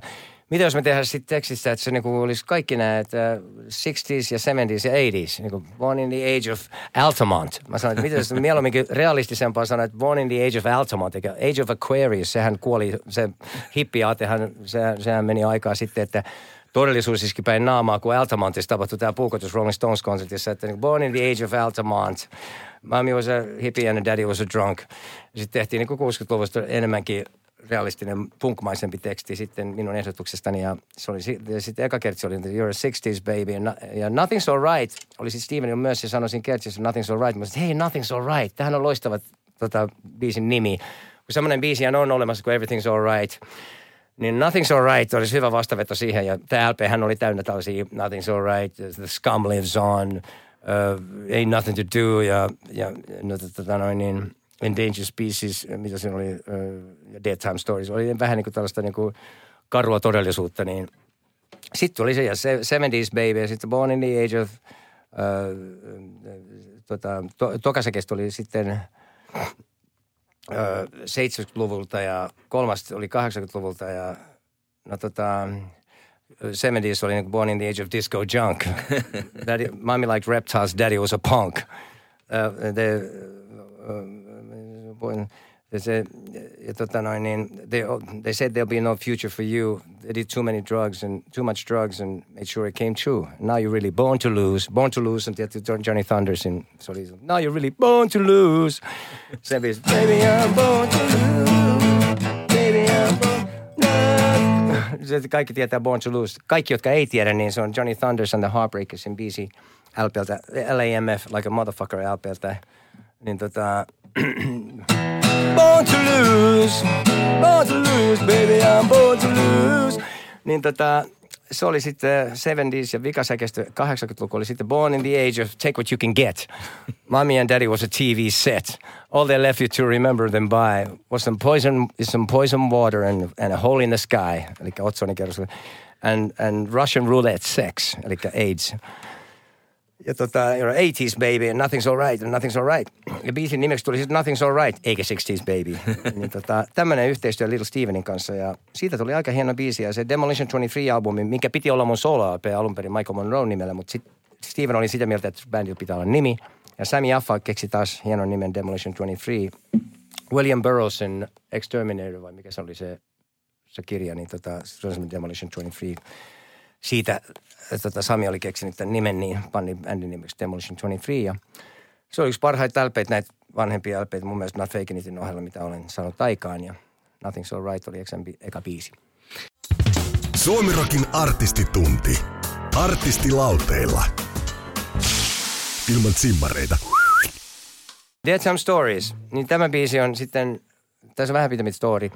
mitä jos me tehdään sitten tekstissä, että se niinku olisi kaikki nämä, että sixties ja seventies ja eighties, niinku born in the age of Altamont. Mä sanoin, että mitä jos mieluumminkin realistisempaa sanoa, että born in the age of Altamont, eikä age of Aquarius, sehän kuoli, se hippiaatehan, sehän, sehän meni aikaa sitten, että todellisuus iski päin naamaa, kun Altamontissa tapahtui tämä puukotus Rolling Stones-konsertissa, että niinku born in the age of Altamont. Mommy was a hippie and daddy was a drunk. Sitten tehtiin niinku kuusikymmentäluvusta enemmänkin realistinen, punkmaisempi teksti sitten minun ehdotuksestani, ja se oli sitten eka kertsi oli, you're a sixties baby, ja, ja Nothing's All Right, oli sitten Stevenin myös, ja sanoin siinä kertsissä Nothing's All Right, mutta hei, Nothing's All Right, tämähän on loistava tota, biisin nimi, kun semmoinen biisi on olemassa kuin Everything's All Right, niin Nothing's All Right olisi hyvä vastaveto siihen, ja tämä L P hän oli täynnä tällaisia Nothing's All Right, The Scum Lives On, uh, Ain't Nothing to Do, ja, ja no tota noin niin, Endangered Species, mitä siinä oli, uh, Dead Time Stories, oli vähän niin kuin tällaista niin kuin karua todellisuutta, niin sitten oli se, ja seventies baby, ja sitten Born in the Age of, uh, tota, to, tokasekestä oli sitten uh, seitsemänkymmentäluvulta, ja kolmas oli kahdeksankymmentäluvulta, ja no tota, seventies oli niin kuin Born in the Age of Disco Junk. Daddy, mommy liked reptiles, daddy was a punk. Uh, the, uh, Se, ja tota noin, niin, they, they said there'll be no future for you. They did too many drugs and too much drugs and made sure it came true. Now you're really born to lose. Born to lose on tietty Johnny Thundersin. Se oli, now you're really born to lose. Se oli, baby I'm born to lose. Baby I'm born to lose. kaikki tietää Born to Lose. Kaikki, jotka ei tiedä, niin se on Johnny Thunders and the Heartbreakersin biisi L P:ltä, L A M F, Like a Motherfucker L P:ltä. Niin tota... Born to lose, born to lose, baby, I'm born to lose. Niin tota... Se oli sitten seventies ja vikasäkeistö kahdeksankymmentäluku oli sitten Born in the Age of Take What You Can Get. Mommy and Daddy was a T V set. All they left you to remember them by was some poison, some poison water and, and a hole in the sky. Elikkä otsonikerros. And, and Russian roulette sex. Elikkä AIDS. Ja tota, you're eighties baby and nothing's alright and nothing's alright. Ja biisin nimeksi tuli sitten Nothing's Alright, eikä sixties baby. Niin tota, tämmönen yhteistyö Little Stevenin kanssa ja siitä tuli aika hieno biisi. Ja se Demolition kaksikymmentäkolme-albumi, minkä piti olla mun solo-A P alun perin Michael Monroe -nimellä, mutta sitten Steven oli sitä mieltä, että bändillä pitää olla nimi. Ja Sami Yaffa keksi taas hienon nimen Demolition kaksikymmentäkolme. William Burroughsin Exterminator, vai mikä se oli se, se kirja, niin tota, se on semmoinen Demolition kaksikymmentäkolme. Siitä tota, Sami oli keksinyt tämän nimen, niin panni bändin nimeksi Demolition kaksikymmentäkolme. Ja se oli yksi parhaita L P:itä, näitä vanhempia L P:itä, mun mielestä Not Faking Itin ohella, mitä olen saanut aikaan. Ja Nothing's Alright oli eksempi, eka biisi. Suomirokin artistitunti. Artistilauteilla. Ilman simmareita. Dead Some Stories. Niin tämä biisi on sitten, tässä on vähän pitämät story.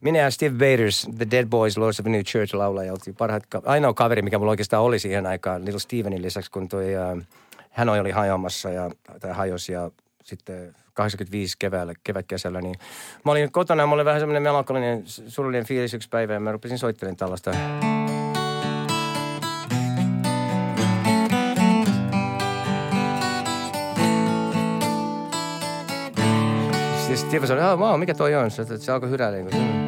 Minä ja Steve Batters, The Dead Boys, Lords of New Church -laulaja, oltiin parhaat, ainoa kaveri, mikä mulla oikeastaan oli siihen aikaan, Little Stevenin lisäksi, kun toi uh, Hanoi oli hajoamassa ja, tai hajosi ja sitten kahdeksankymmentäviisi keväällä, kevätkesällä, niin mä olin kotona ja mulla oli vähän semmoinen melankolinen, surullinen fiilis yksi päivä ja mä rupesin soittelemaan tällaista. Sitten Steve sanoi, oh, wow, mikä toi on? Se, se alkoi hyräilemään.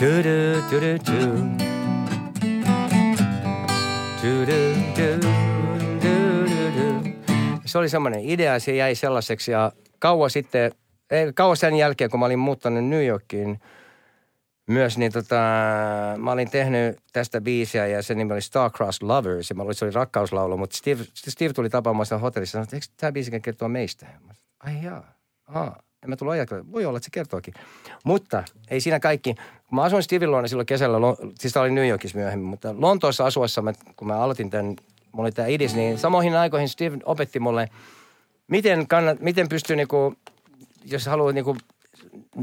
Do-do, do-do, do. Do-do, do, do-do-do. Se oli semmoinen idea, se jäi sellaiseksi ja kauan sitten, ei, kauan sen jälkeen, kun mä olin muuttanut New Yorkiin myös, niin tota, mä olin tehnyt tästä biisiä ja sen nimi oli Star-Crossed Lovers ja mä olin, se oli rakkauslaulu, mutta Steve, Steve tuli tapaamaan sitä hotellissa ja sanoi, että eikö tämä biisikin kertoa meistä? Mä sanoin, ai jaa, aah. En mä tullut ajatella. Voi olla, että se kertookin. Mutta ei siinä kaikki. Mä asuin Steven luona silloin kesällä, siis tää oli New Yorkissa myöhemmin, mutta Lontoossa asuessa, mä, kun mä aloitin tämän, mulla oli tää idis, niin samoihin aikoihin Steven opetti mulle, miten, kannat, miten pystyy niinku, jos haluat niinku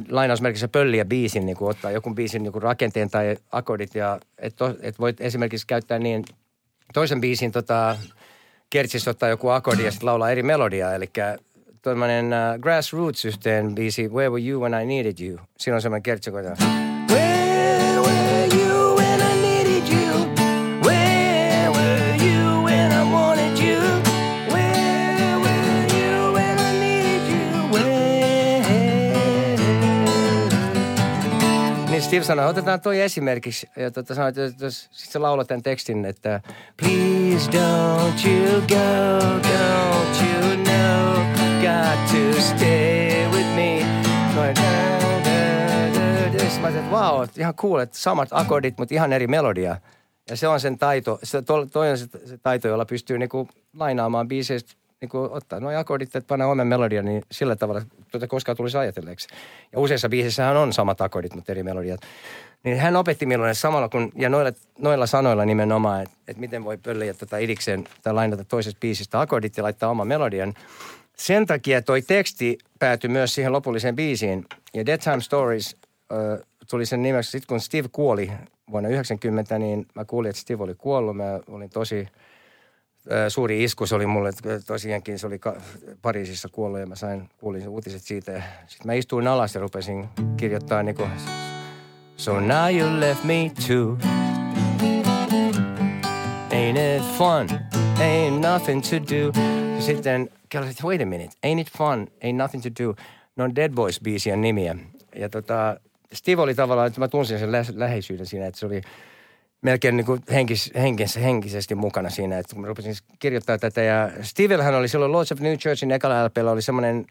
lainausmerkissä pölliä biisin, niinku ottaa joku biisin niinku rakenteen tai akordit, ja että et voit esimerkiksi käyttää niin toisen biisin tota, kertsissä ottaa joku akordi ja sitten laulaa eri melodiaa, elikkä tuollainen uh, Grass Roots -yhteen biisi, Where Were You When I Needed You. Siinä on semmoinen kertsikoita. Where were you when I needed you? Where were you when I wanted you? Where were you when I needed you? Where? Niin Steve sanoi, otetaan toi esimerkiksi. Ja tuota sanoi, että jos sit sä laulat tämän tekstin, että Please don't you go, don't you know. Got to stay with me. Sitten mä ajattelin, että vau, wow, ihan cool, että samat akordit, mutta ihan eri melodia. Ja se on sen taito, se, to, toi on se, se taito, jolla pystyy niinku lainaamaan biiseistä, niinku ottaa noi akordit, että panna oman melodian, niin sillä tavalla, tuota koskaan tulisi ajatelleeksi. Ja useissa biisissähän on samat akordit, mutta eri melodiat. Niin hän opetti minulle samalla, kun, ja noilla, noilla sanoilla nimenomaan, että et miten voi pölliä tätä idikseen, tai lainata toisesta biisistä akordit ja laittaa oman melodian. Sen takia toi teksti päätyi myös siihen lopulliseen biisiin. Ja Dead Time Stories äh, tuli sen nimeksi. Sitten kun Steve kuoli vuonna yhdeksänkymmentä, niin mä kuulin, että Steve oli kuollut. Mä olin tosi äh, suuri isku. Se oli mulle tosiaankin, se oli ka- Pariisissa kuollut ja mä sain, kuulin uutiset siitä. Sitten mä istuin alas ja rupesin kirjoittamaan niin kuin, So now you left me too. Ain't it fun? Ain't nothing to do. Sitten kelloiset, wait a minute, ain't it fun, ain't nothing to do. Ne on Dead Boys-biisien nimiä. Ja tota, Steve oli tavallaan, että mä tunsin sen lä- läheisyyden siinä, että se oli melkein niin kuin henkis, henkis, henkisesti mukana siinä, että kun mä rupesin kirjoittaa tätä. Ja Stevellähän oli silloin Lords of New Churchin ekalla L P:llä oli semmoinen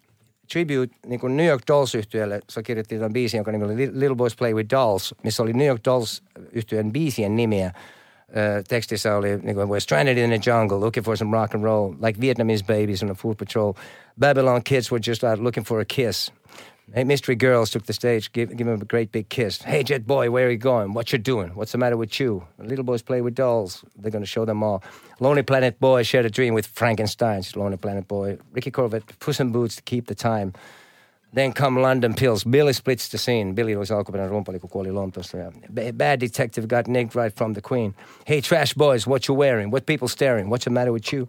tribute niin kuin New York Dolls -yhtyeelle. Se kirjoittiin tämän biisin, jonka nimi oli Little Boys Play with Dolls, missä oli New York Dolls -yhtyeen biisien nimiä. Uh, tekstissä oli, niin kuin, we're stranded in the jungle, looking for some rock and roll, like Vietnamese babies on a food patrol. Babylon kids were just out looking for a kiss. Hey, mystery girls took the stage, give, give him a great big kiss. Hey, jet boy, where are you going? What you doing? What's the matter with you? Little boys play with dolls. They're going to show them all. Lonely Planet Boy shared a dream with Frankenstein's Lonely Planet Boy. Ricky Corvette, Puss in Boots to keep the time. Then come London Pills. Billy splits the scene. Billy oli alkuperäinen rumpali, kun kuoli Lontoossa. Bad Detective got nicked right from the Queen. Hey, trash boys, what you wearing? What people staring? What's the matter with you?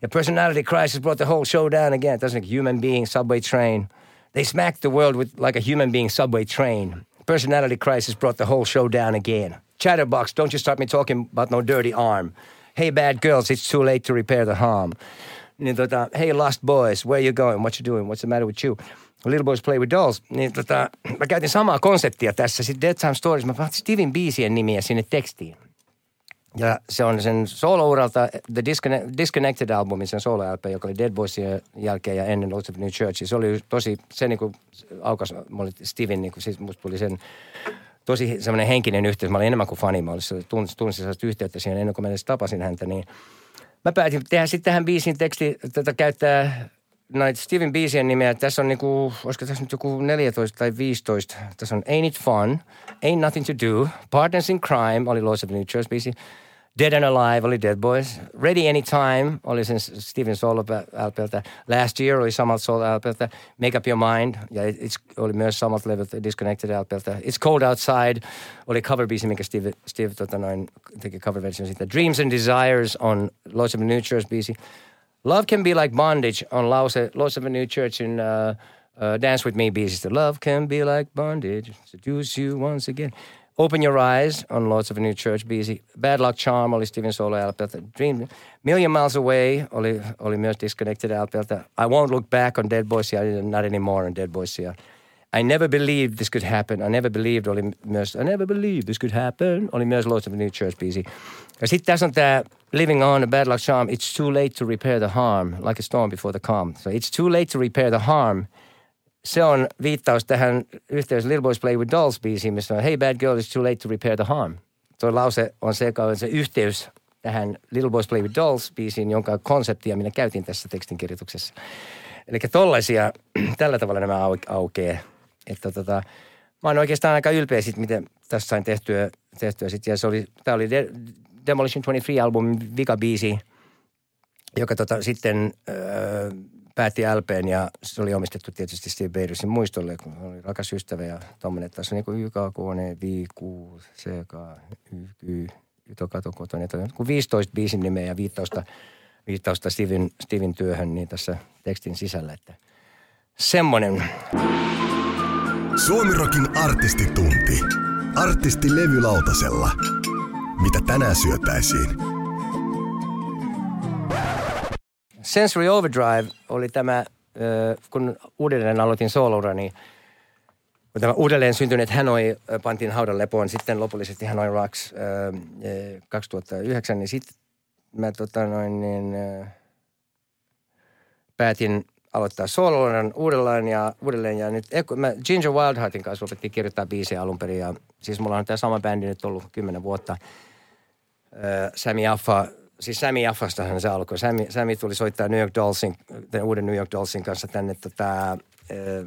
The personality crisis brought the whole show down again. That's like human being, subway train. They smacked the world with like a human being subway train. Personality crisis brought the whole show down again. Chatterbox, don't you start me talking about no dirty arm. Hey, bad girls, it's too late to repair the harm. Niin tota, hey, lost boys, where you going? What you doing? What's the matter with you? Little Boys Play With Dolls, niin tota, mä käytin samaa konseptia tässä. Sitten Dead Time Stories, mä päätin Steven biisien nimiä sinne tekstiin. Ja se on sen solo-uralta, The Disconnect, Disconnected-albumin, sen solo-L P, joka oli Dead Boysien jälkeen ja ennen Lords of New Church. Se oli tosi, se niinku aukas, mä olin Steven, niinku, siis musta tuli sen tosi semmoinen henkinen yhteys. Mä olin enemmän kuin fani, mä olin tunsin, tunsin sellaista yhteyttä siihen ennen kuin mä edes tapasin häntä, niin mä päätin tehdä sitten tähän biisin teksti, tota käyttää... Näitä Steven biisien nimeä, tässä on niinku, olisiko tässä nyt joku neljätoista tai viisitoista, tässä on Ain't It Fun, Ain't Nothing To Do, Partners In Crime, oli Lords of New Church biisi, Dead And Alive, oli Dead Boys, Ready Anytime, oli sen Steven solo-L P:ltä, Last Year oli samalta solo-L P:ltä, Make Up Your Mind, ja it's, oli myös samalta leveltä Disconnected-L P:ltä, It's Cold Outside, oli cover-biisi, minkä Steve, Steve tota noin, teki cover-version siitä, Dreams And Desires on Lords of New Church biisi, Love Can Be Like Bondage on Lords of New Churchin uh, uh, Dance With Me biisistä. Love Can Be Like Bondage, Seduce You Once Again. Open Your Eyes on Lords of New Church biisi. Bad Luck Charm oli Steven solo-L P:ltä. Dream Million Miles Away oli, oli myös Disconnected-L P:ltä. I Won't Look Back on Dead Boysia, Not Anymore on Dead Boysia. I Never Believed This Could Happen. I Never Believed oli myös, I Never Believed This Could Happen, oli myös Lords of New Church biisi. Ja sitten tässä on tämä Living On, Bad Luck Charm, It's Too Late to Repair the Harm, Like a Storm Before the Calm. So It's Too Late to Repair the Harm. Se on viittaus tähän yhteydessä Little Boys Play With Dolls biisiin, missä on Hey Bad Girl, It's Too Late to Repair the Harm. Tuo lause on se, joka on se yhteys tähän Little Boys Play With Dolls biisiin, jonka konseptia minä käytin tässä tekstinkirjoituksessa. Eli tollaisia, tällä tavalla nämä aukeaa. Että tota, mä oon oikeastaan aika ylpeä sit, miten tässä sain tehtyä, tehtyä sit. Ja se oli, tää oli De- Demolition kaksikymmentäkolme-albumin vikabiisi, joka tota sitten öö, päätti L P:n ja se oli omistettu tietysti Steve Badersin muistolle, kun oli rakas ystävä ja tommonen. Tässä on niinku Y K K, Viikuu, C K, Y K Y, Ytokatokoton, että on niinku viisitoista biisin nimeä ja viittausta, viittausta Steven, Steven työhön niin tässä tekstin sisällä, että semmonen... Suomirokin artistitunti. Artisti levylautasella. Mitä tänään syötäisiin? Sensory Overdrive oli tämä, kun uudelleen aloitin soolourani, niin tämä uudelleen syntyneet Hanoi pantiin haudan lepoon, sitten lopullisesti Hanoi Rocks kaksituhattayhdeksän, niin sitten mä tota noin, niin, päätin... aloittaa soolourani uudelleen ja uudelleen ja nyt mä Ginger Wildheartin kanssa lopettiin kirjoittaa biisejä alun perin ja siis mulla on tämä sama bändi nyt ollut kymmenen vuotta. Öö, Sami Yaffa, siis Sami Yaffastahan se alkoi. Sami, Sami tuli soittaa New York Dollsin, tämän uuden New York Dollsin kanssa tänne tota, öö,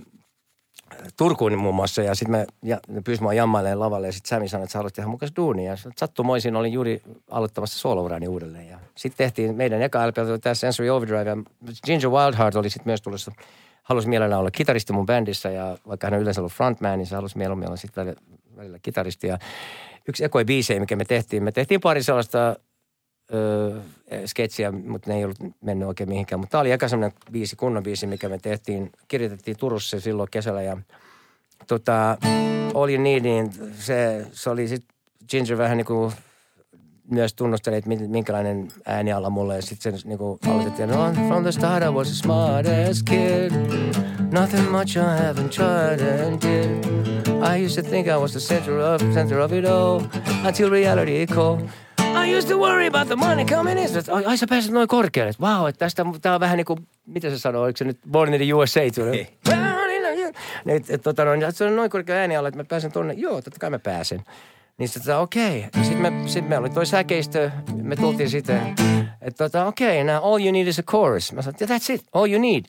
Turkuun muun muassa ja sitten mä ja, pyysin mua jammailemaan lavalle ja sitten Sami sanoi, että sä haluat tehdä mukaan duunia. Ja sattumoisin olin juuri aloittamassa soolourani uudelleen ja sitten tehtiin meidän eka L P, tämä Sensory Overdrive ja Ginger Wildheart oli sitten myös tulossa, halusi mielellään olla kitaristi mun bändissä ja vaikka hän on yleensä ollut frontman, niin se halusi mieluummin olla sitten välillä, välillä kitaristi ja yksi ekoi biisejä, mikä me tehtiin, me tehtiin pari sellaista öö, sketsiä, mutta ne ei ollut mennyt oikein mihinkään. Mutta tämä oli aika sellainen biisi, kunnon biisi, mikä me tehtiin. Kirjoitettiin Turussa silloin kesällä ja tota, oli niin, niin se, se oli sitten Ginger vähän niin kuin myös tunnusteli, että minkälainen ääniala mulle. Ja sitten se niin kuin aloitettiin, from the start I was the smartest kid. Nothing much I haven't tried and did. I used to think I was the center of, center of it all. Until reality called. I used to worry about the money coming in. Ai, ai sä pääset noin korkealle. Vau, wow, että tästä, tää on vähän niin kuin, mitä sä sanoo, oliko se nyt Born in the U S A? Ei. Että tota noin, se on noin korkea ääniala, että mä pääsen tuonne. Joo, totta kai mä pääsen. Niin sitten tota, okei. Okay. Sitten me, sit me oli toi säkeistö, me tultiin sitten, että tota, okei, okay, now all you need is a chorus. Mä sanoin, that's it, all you need.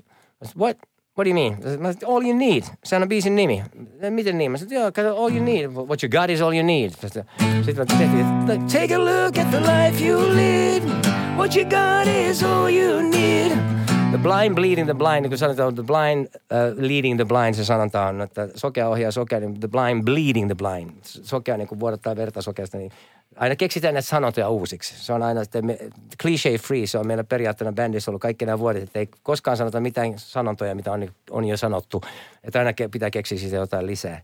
Said, what? what do you mean? Mä sanoin, all you need. Sehän on biisin nimi. Miten niin? Mä sanoin, joo, kato, all you need. What you got is all you need. Sitten mä tehtiin, take a look at the life you lead. What you got is all you need. The blind bleeding the blind. Niin kun sanotaan, the blind uh, leading the blind, se sanotaan, että sokea ohjaa sokea, niin the blind bleeding the blind. Sokea niin kun vuodattaa verta sokeasta, niin aina keksitään näitä sanontoja uusiksi. Se on aina sitten cliché free. Se on meillä periaatteena bändissä ollut kaikki nämä vuodet, että ei koskaan sanota mitään sanontoja, mitä on, on jo sanottu. Että aina ke- pitää keksiä siitä jotain lisää.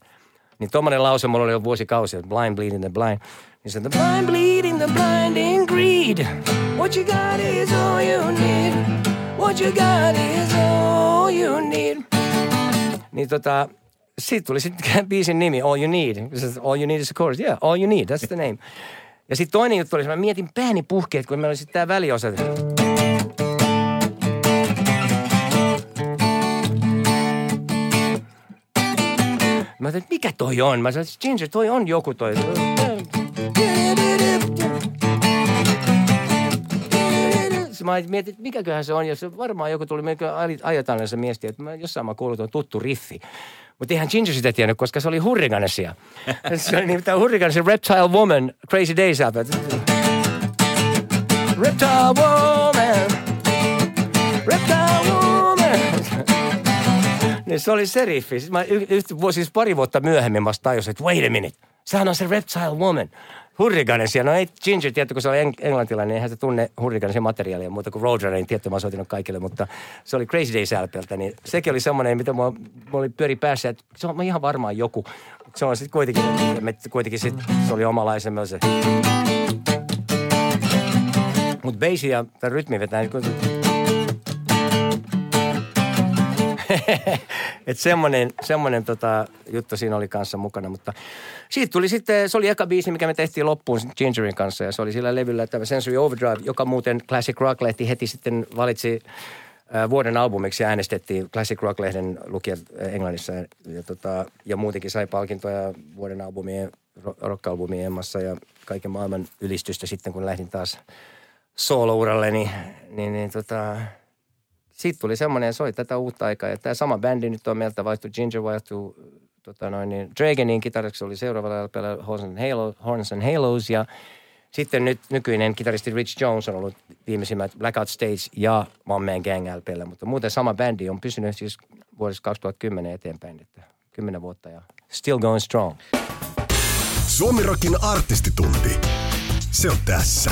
Niin tommoinen lause mulla oli jo vuosikausi, blind bleeding the blind. Niin se on the blind bleeding the blinding greed. What you got is all you need. What you got is all you need. Niin tota... Sitten tuli sitten biisin nimi, All You Need. All You Need is a chorus. Yeah, All You Need, that's the name. Ja sitten toinen juttu oli, mä mietin pääni puhkeet, kun meillä oli sitten tää väliosa. Mä ajattelin, mikä toi on? Mä sanoin, Ginger, toi on joku toi. Mä mietin, että mikäköhän se on, jos varmaan joku tuli, me ajotaan näissä miestiä, että mä jossain mä kuullut on tuttu riffi. Mutta eihän Ginger sitä tiennyt, koska se oli Hurricanesia. Se oli nimittäin Hurricanesia, Reptile Woman, Crazy Days Out. Reptile Woman, Reptile Woman. Niin se oli se riffi. Siis, mä y- y- siis pari vuotta myöhemmin mä tajusin, että wait a minute, sehän on se Reptile Woman. Hurricanesia, no ei Ginger tietty, kun se oli englantilainen, eihän se tunne Hurricanesin materiaalia muuta kuin Roadrunnerin, tietty mä oon soitinut kaikille, mutta se oli Crazy Days Alpeltä, niin sekin oli semmoinen, mitä mulla, mulla oli pyöri päässä, että se on ihan varmaan joku. Se on sitten kuitenkin, me kuitenkin sitten, se oli omalaisemme se. Mut bassi ja tämän rytmi vetää, että semmoinen, semmoinen tota, juttu siinä oli kanssa mukana, mutta siitä tuli sitten, se oli eka biisi, mikä me tehtiin loppuun Gingerin kanssa ja se oli sillä levyllä tämä Sensory Overdrive, joka muuten Classic Rock-lehti heti sitten valitsi ää, vuoden albumiksi ja äänestettiin Classic Rock-lehden lukijat Englannissa ja, ja, tota, ja muutenkin sai palkintoja vuoden albumien, rock-albumien emmassa ja kaiken maailman ylistystä sitten, kun lähdin taas soolouralle, niin, niin, niin tota... Sitten tuli semmoinen, soi tätä uutta aikaa. Ja tämä sama bändi nyt on meiltä vaihtu, Ginger vaihtu, tota noin, niin Dragonin kitaristaksi oli seuraavalla L P:llä Horns and Halos, Horns and Halos. Ja sitten nyt nykyinen kitaristi Rich Jones on ollut viimeisimmät Blackout Stage ja One Man Gang L P:llä. Mutta muuten sama bändi on pysynyt siis vuodesta kaksituhattakymmenen eteenpäin, että kymmenen vuotta ja still going strong. Suomi Rockin artistitunti. Se on tässä.